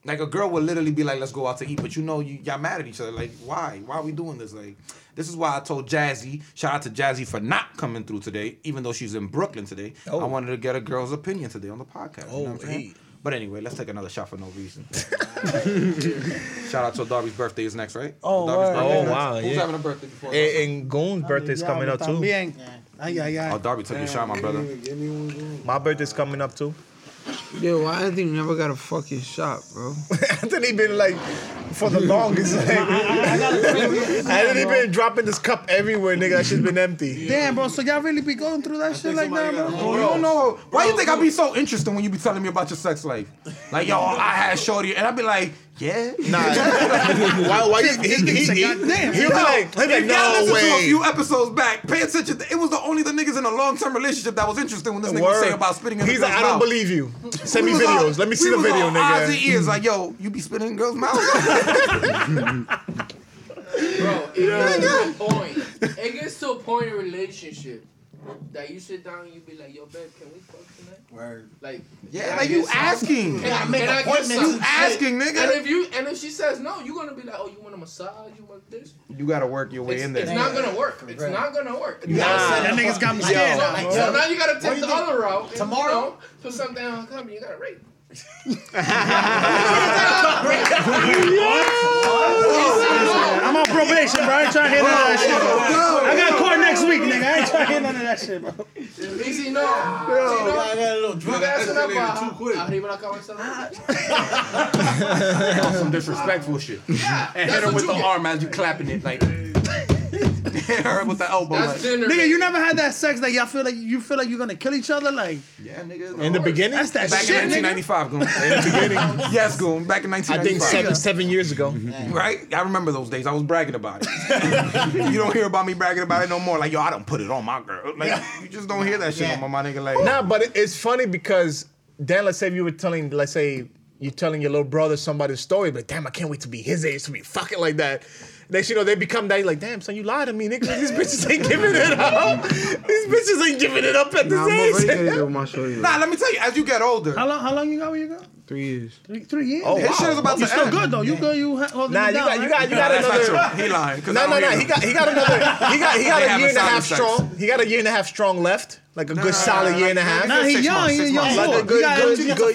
Like, a girl would literally be like, let's go out to eat, but you know, y'all mad at each other. Like, why? Why are we doing this? Like, this is why I told Jazzy, shout out to Jazzy for not coming through today, even though she's in Brooklyn today. Oh. I wanted to get a girl's opinion today on the podcast. Oh, you know what I'm saying? But anyway, let's take another shot for no reason. Shout out to Darby's birthday is next, right? Oh, wow. Who's having a birthday before? And Goon's birthday is coming up, too. Yeah. Oh, Darby took your shot, my brother. My birthday's coming up, too. Yo, why Anthony never got a fucking shot, bro? Anthony been like, for the longest. Like, Anthony been dropping this cup everywhere, nigga. That shit's been empty. Yeah. Damn, bro. So y'all really be going through that shit like that, bro? You don't know. Why you think I be so interested when you be telling me about your sex life? Like, yo, I had shorty, and I be like, yeah. Nah. Why you? He'll be like, no way. To a few episodes back, pay attention. It was the niggas in a long-term relationship that was interesting when this nigga was saying about spitting in the girl's mouth. He's like, I don't believe you. Send me videos. Let me see the video, nigga. Ozzy ears like, yo, you be spitting in girls' mouths? Bro, it gets to a point in a relationship Like, you sit down and you be like, yo, babe, can we fuck tonight? Word. Like, yeah, like you asking. You asking, nigga. And if she says no, you're going to be like, oh, you want a massage? You want this? You got to work your way in there. It's not going to work. It's not going to work. Nah, that nigga's got me scared. So now you got to take the other route. Tomorrow. Put something on coming. You got to rape. I'm on probation, bro. I ain't trying to hear none of that shit, bro. I got court next week, nigga. I ain't trying to hear none of that shit, bro. Easy, no. I got a little drunk. Arriba la cabeza. Some disrespectful shit. Yeah, and hit her with the arm as you clapping it, like. Hit her with the elbow. Like. Nigga, you never had that sex that y'all feel like you're gonna kill each other, like. Yeah, nigga. In the beginning, that's that back shit. Back in 1995, goon. In the beginning, yes, goon. Back in 1995. I think seven years ago. Mm-hmm. Right? I remember those days. I was bragging about it. You don't hear about me bragging about it no more. Like, yo, I don't put it on my girl. Like, you just don't hear that shit on my nigga. Like, nah, but it's funny because then let's say you were telling, you're telling your little brother somebody's story, but damn, I can't wait to be his age to be fucking like that. Next, they become that. Like, damn, son, you lied to me, nigga. These bitches ain't giving it up. These bitches ain't giving it up at this age. Let me tell you, as you get older. How long you got when you go? 3 years. 3 years? Oh, this shit is about to end. You still good, though. You good, you hold me down, right? you got another. He lying. No. He got another. He got a year and a half strong. He got a year and a half strong left. Like a good solid year and a half. Nah, he's young. He's young. Like a good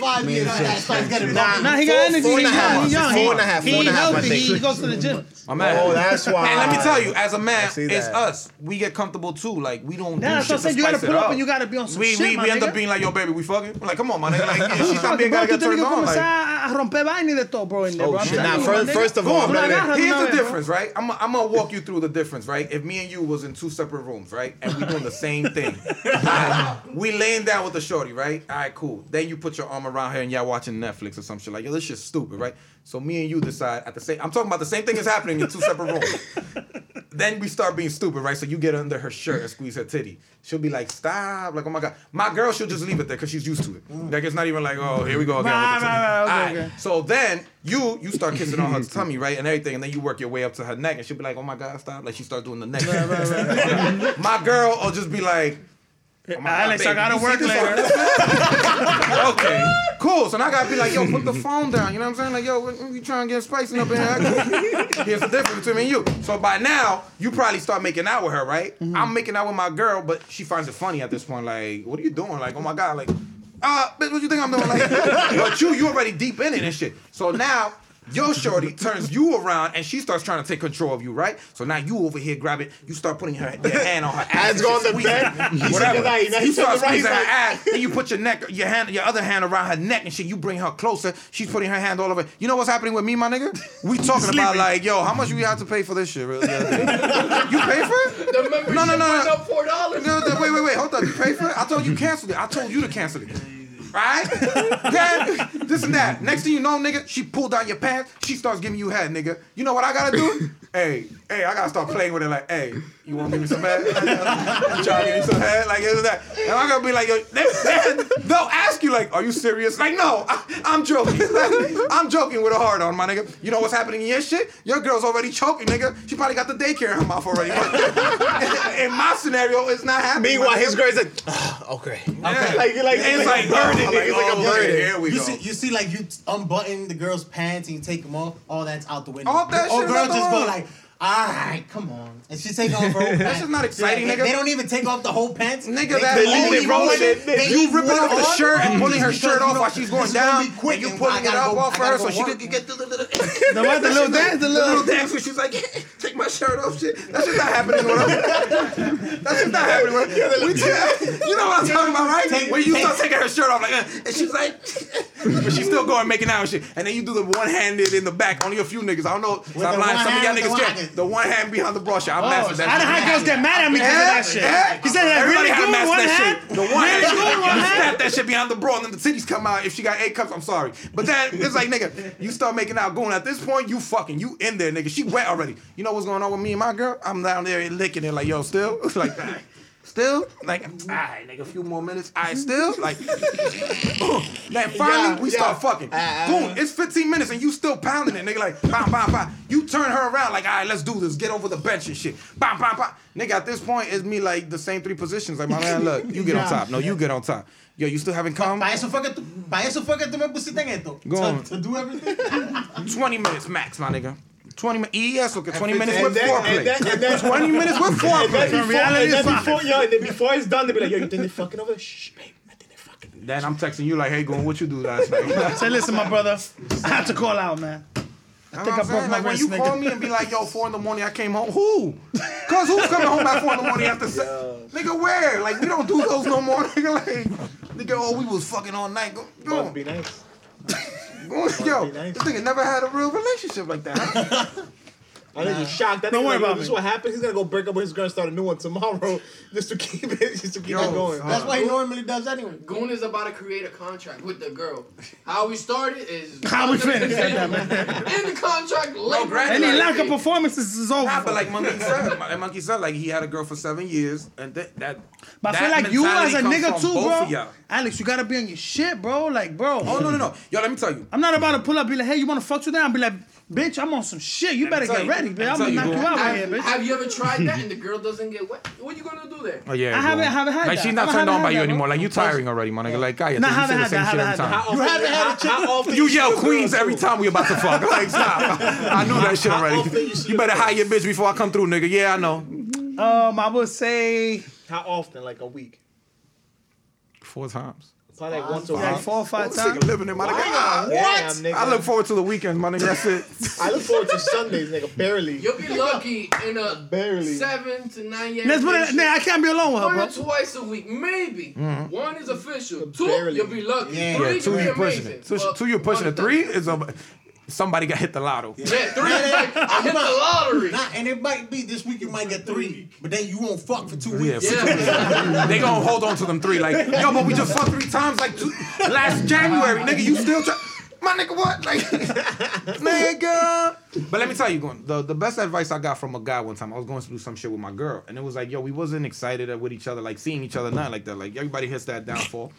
5 years. Nah, he got energy. He's young. Four and a half. He's healthy. He goes to the gym. My man. Oh, that's why. And let me tell you, as a man, it's us. We get comfortable too. Like, we don't do shit to spice it up. You gotta pull up and you gotta be on some shit, We end up being like, yo, baby, we fucking? Like, come on, my nigga. Like, she's not being gotta get turned on. First of all, here's the difference, right? I'm gonna walk you through the difference, right? If me and you was in two separate rooms, right? And we doing the same thing. We laying down with the shorty, right? All right, cool. Then you put your arm around her and y'all watching Netflix or some shit. Like, yo, this shit's stupid, right? So me and you decide at the same... I'm talking about the same thing is happening in two separate rooms. Then we start being stupid, right? So you get under her shirt and squeeze her titty. She'll be like, stop. Like, oh, my God. My girl, she'll just leave it there because she's used to it. Like, it's not even like, oh, here we go again. Okay. So then you start kissing on her tummy, right, and everything, and then you work your way up to her neck, and she'll be like, oh, my God, stop. Like, she start doing the neck. Right. My girl will just be like... Oh Alex, God, I gotta work later. Okay, cool. So now I gotta be like, yo, put the phone down. You know what I'm saying? Like, yo, we trying to get spicing up in here. Here's the difference between me and you. So by now, you probably start making out with her, right? Mm-hmm. I'm making out with my girl, but she finds it funny at this point. Like, what are you doing? Like, oh my God, like, bitch, what you think I'm doing? Like, but you already deep in it and shit. So now. Yo, shorty turns you around and she starts trying to take control of you, right? So now you over here grab it, you start putting your hand on her ass. Go on the bed. You start squeezing her ass, then you put your other hand around her neck and shit. You bring her closer. She's putting her hand all over. You know what's happening with me, my nigga? We talking about like, yo, how much we have to pay for this shit? Really? You pay for it? The membership went up $4. No, wait, hold up. You pay for it? I told you canceled it. I told you to cancel it. Right? Yeah, this and that. Next thing you know, nigga, she pulled down your pants. She starts giving you head, nigga. You know what I gotta do? Hey, I gotta start playing with it. Like, hey, you want to give me some head? You trying to give me some head? Like, this and that. And I'm gonna be like, yo, they'll ask you, like, are you serious? Like, no, I'm joking. I'm joking with a heart on, my nigga. You know what's happening in your shit? Your girl's already choking, nigga. She probably got the daycare in her mouth already. In my scenario, it's not happening. Meanwhile, his girl's like, oh, okay. Yeah. Like, it's like burning. Like, it's like a bird. Here we go. You see, like, you unbutton the girl's pants and you take them off. All that's out the window. All that shit. Girl just go like, all right, come on. And she take off her whole pants. That's just not exciting, nigga. They don't even take off the whole pants. Nigga, they roll it. You ripping up the shirt and pulling her shirt off while she's going down. Quick, and you pulling it up off her so she could get the little dance. The little dance where she's like, take my shirt off, shit. That's just not happening with her. That's just not happening with her. You know what I'm talking about, right? When you start taking her shirt off, like, and she's like, but she's still going making out and shit. And then you do the one-handed in the back. Only a few niggas. I don't know. Stop lying. Some of y'all niggas can't. The one hand behind the brush. I mastered that shit. I done had girls get mad at me because of that shit. He said that really good one hand. The one hand. You snap that shit behind the bra and then the titties come out. If she got 8 cups, I'm sorry. But then it's like, nigga, you start making out going. At this point, you fucking, you in there, nigga. She wet already. You know what's going on with me and my girl? I'm down there licking it like, yo, still? Like, still? Like, all right, nigga, a few more minutes. All right, still? Like, Like, finally, we start fucking. Boom, it's 15 minutes and you still pounding it, nigga. Like, bam, bam, bam. You turn her around, like, all right, let's do this. Get over the bench and shit. Bam, bam, bam. Nigga, at this point, it's me, like, the same three positions. Like, my man, look, you get on top. No, you get on top. Yo, you still haven't come? Para eso fue que tú me pusiste en esto. Go on. To do everything? 20 minutes max, my nigga. 20 minutes with foreplay. 20 minutes with foreplay. And then before it's done, they'll be like, yo, you think they fucking over? Shh, babe. Then I'm texting you like, hey, Gordon, what you do last night? Say, listen, my brother, I had to call out, man. I think I broke my wrist, nigga. When you call me and be like, yo, 4 a.m, I came home. Who? Cause who's coming home at 4 a.m. after sex? Nigga, where? Like, we don't do those no more, nigga. Like, nigga, oh, we was fucking all night. Go on. Be nice. Go on. Yo, this nigga never had a real relationship like that. I was just shocked. Don't worry about me. This is what happened. He's gonna go break up with his girl and start a new one tomorrow just to keep it going. That's why he normally does anyway. Goon is about to create a contract with the girl. How we started is how we finished. And the contract later. And the lack of performances is over. Nah, but like Monkey said, like he had a girl for 7 years, and that. But I feel like you as a nigga too, bro. Alex, you gotta be on your shit, bro. Like, bro. Oh no. Yo, let me tell you. I'm not about to pull up, be like, hey, you wanna fuck today? I'll be like, bitch, I'm on some shit. You better get ready, bitch. I'm gonna knock you out right here, bitch. Have you ever tried that and the girl doesn't get wet? What are you gonna do there? Oh yeah, I haven't had that. Like she's not turned on by you anymore. Like you tiring already, my nigga. Like I haven't had that. You haven't had it. How often you yell queens every time we about to fuck? Like stop. I knew that shit already. You better hire your bitch before I come through, nigga. Yeah, I know. I would say how often? Like a week. 4 times. Probably like once a week. 4 or 5 times. Sick of living in my nigga. What? Damn, nigga. I look forward to the weekends, my nigga. That's it. I look forward to Sundays, nigga. Barely. You'll be lucky in a 7 to 9 years. That's what I can't be alone with her, bro. 1 or 2 times a week, maybe. Mm-hmm. 1 is official. 2, barely. You'll be lucky. Yeah. 3, you're pushing it. 2, you're pushing it. 3 is a... Somebody got hit the lotto. Yeah, 3 is like, I hit the lottery. Nah, and it might be this week you might get 3, but then you won't fuck for 2 weeks. Yeah, they gonna hold on to them 3. Like, yo, but we just fucked 3 times like last January, nigga. You still try? My nigga, what? Like, nigga. But let me tell you, the best advice I got from a guy one time, I was going through some shit with my girl, and it was like, yo, we wasn't excited with each other, like seeing each other, nothing like that. Like everybody hits that downfall.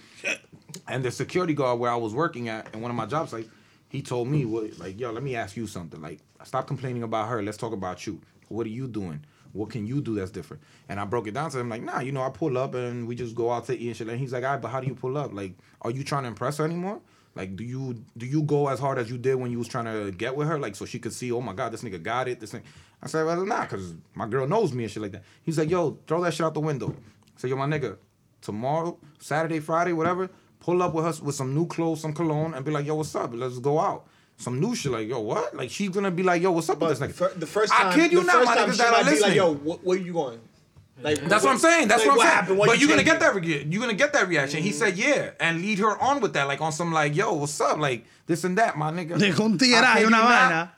And the security guard where I was working at, in one of my jobs, like. He told me, like, yo, let me ask you something. Like, stop complaining about her. Let's talk about you. What are you doing? What can you do that's different? And I broke it down to him, like, nah, you know, I pull up and we just go out to eat and shit. And he's like, all right, but how do you pull up? Like, are you trying to impress her anymore? Like, do you go as hard as you did when you was trying to get with her? Like, so she could see, oh, my God, this nigga got it. This thing. I said, well, nah, because my girl knows me and shit like that. He's like, yo, throw that shit out the window. I said, yo, my nigga, tomorrow, Saturday, Friday, whatever, pull up with her with some new clothes, some cologne, and be like, yo, what's up? Let's go out. Some new shit, like, yo, what? Like, she's gonna be like, yo, what's up with this nigga? The first time, I kid you not, my niggas that are listening. Like, yo, where you going? Like, that's what I'm saying. That's like, what I'm saying. Happened, but you're gonna get that reaction. Mm-hmm. He said, yeah, and lead her on with that, like on some like, yo, what's up? Like this and that, my nigga.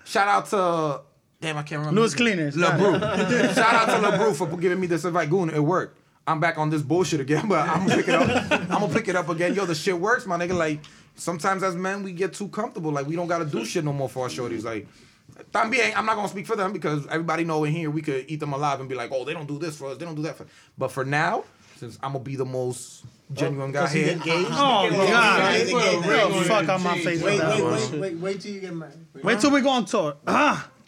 Shout out to damn, I can't remember. Lewis Cleaners. LeBrew. Shout out to LeBrew for giving me this advice. Goon, it worked. I'm back on this bullshit again, but I'm gonna pick it up. I'm gonna pick it up again. Yo, the shit works, my nigga. Like, sometimes as men, we get too comfortable. Like, we don't gotta do shit no more for our shorties. Like, I'm not gonna speak for them because everybody know in here we could eat them alive and be like, oh, they don't do this for us, they don't do that for us. But for now, since I'm gonna be the most genuine guy here. Engaged? Oh, God. Real fuck on my face with that. Wait till you get married. Wait till we go on tour.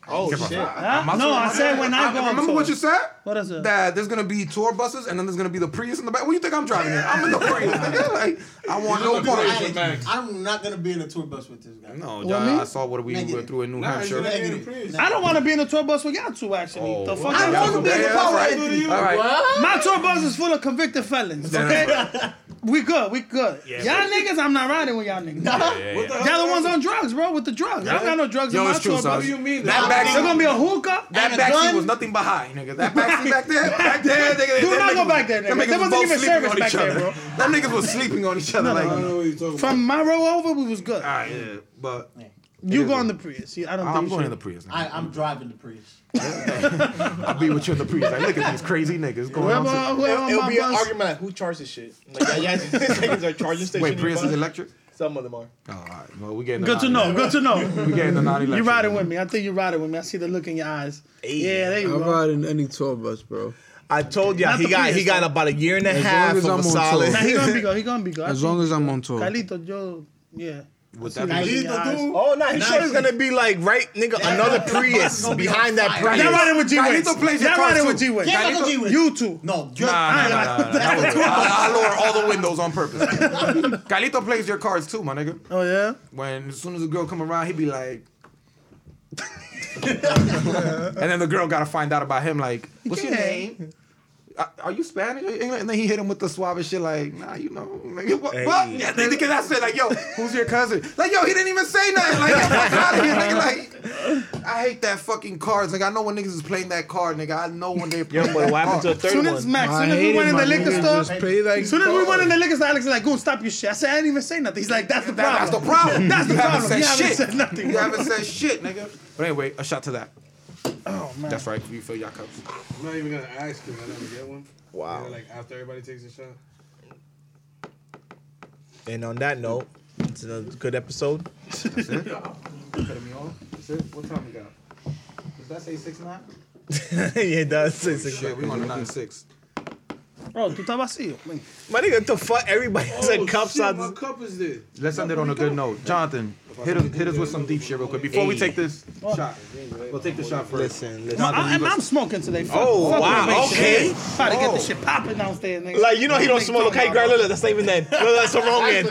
Oh, shit. I said when I go on remember tour. What you said? What is it? That there's going to be tour buses and then there's going to be the Prius in the back. What do you think I'm driving in? I'm in the Prius. Nigga. Like, I want no part. I'm not going to be in a tour bus with this guy. No, I saw what we went through in New Hampshire. I don't want to be in a tour bus with y'all two, actually. Oh, the fuck I want to be in the power. All right. What? My tour bus is full of convicted felons, okay? We good. Yeah, y'all niggas, I'm not riding with y'all niggas. Yeah. Y'all the ones on drugs, bro, with the drugs. Yeah. I don't got no drugs in my tour bus. What do you mean? There's going to be a hookah. That backseat was nothing but high, nigga. That backseat back there, nigga. Do not go back there, nigga. There wasn't even service back there, bro. Them niggas was sleeping on each other. I don't know what you're talking about. From my row over, we was good. All right, yeah, but... You go on the Prius. I'm going in the Prius. I'm driving the Prius. I'll be with you in the Prius. Like, look at these crazy niggas going on. It'll be an argument like, who charges shit? Like, yeah, these niggas are charging stations. Wait, Prius is electric? Some of them are. Oh, all right. Well, we getting the Good to know. We getting the non-electric. You riding with me. I think you're riding with me. I see the look in your eyes. Hey, yeah, there you go. I'm riding any tour bus, bro. I told y'all, he got about a year and a half of a solid. Nah, he gonna be good. As long as I'm on tour. Carlito, yo... Yeah. Would that be oh, no, he sure he's gonna be like, right, nigga, another Prius behind that Prius. That riding with G-Way. That riding with G-Way. You two. No, I lower all the windows on purpose. Carlito plays your cards too, my nigga. Oh, yeah? When, as soon as a girl come around, he be like... and then the girl gotta find out about him, like, what's your name? Are you Spanish? And then he hit him with the suave shit, like, nah, you know. Like, what? Hey. What? Yeah, because I said, like, yo, who's your cousin? Like, yo, he didn't even say nothing. Like, yo, fuck out of here, nigga. Like, I hate that fucking cards. Like, I know when niggas is playing that card, nigga. I know when they're playing that card. Yo, but what happened to a third one? Soon as we went in the liquor store, Alex is like, go, stop your shit. I said, I didn't even say nothing. He's like, that's the problem. That's the problem. That's the problem. You haven't said nothing. You haven't said shit, nigga. But anyway, a shot to that. Oh man, that's right. You fill your cups. I'm not even gonna ask you. I never get one. Wow. You know, like after everybody takes a shot. And on that note, it's another good episode. That's it. Me off. That's it. What time we got? Does that say 6:09? Yeah, it does say 6:09. Shit, we on 9:06. Bro, tu estás vacío. My nigga, what the fuck? Everybody said cups on. What cup is this? Let's end it on a good note. Jonathan, hit us with some deep shit real quick. Before we take this shot, we'll take the shot first. Listen. I'm smoking today. Oh, wow. Okay. Try to get this shit popping downstairs, nigga. Like, you know he don't smoke. Okay, girl, look, that's not even that. Look, that's the wrong end.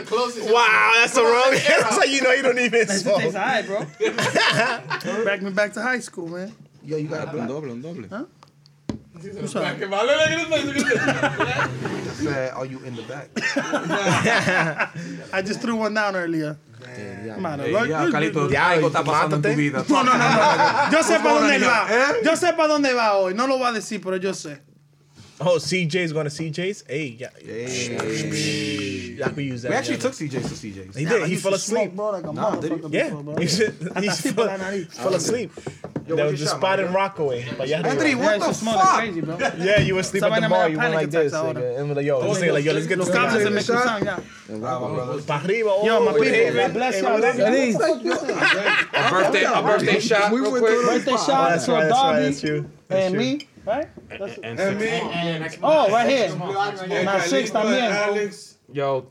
Wow, that's the wrong end. That's like, you know he don't even smoke. That's high, bro. Back me back to high school, man. Yo, you got a doble. Huh? What's up? Are you in the back? I just threw one down earlier. Mano, Carlito, ya algo está pasando en tu vida. No. Yo sé para dónde va. Yo sé para dónde va hoy. No lo va a decir, pero yo sé. Oh, CJ's going to CJ's? Hey, yeah. Hey. I could use that. We actually took CJ's to CJ's. He did. He fell asleep. He fell asleep. There was a spot in Rockaway. Anthony, what the fuck? Crazy, bro. Yeah, you were asleep at the bar. You went like this. And we're like, yo, let's get this guy. Yo, my people, bless y'all. A birthday shot. Birthday shot for Darby and me. Right? And oh, right here. Now 6 también. Yo.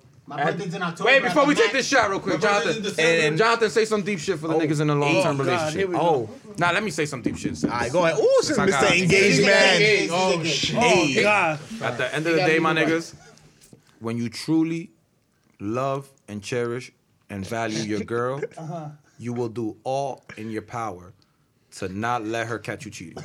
Wait, before we take this shot real quick, Jonathan. And Jonathan, say some deep shit for the niggas in a long-term relationship. Nah, let me say some deep shit. All right, go ahead. Ooh, since Mr. Engaged Man. Oh, shit. Oh, God. At the end of the day, my niggas, when you truly love and cherish and value your girl, you will do all in your power to not let her catch you cheating.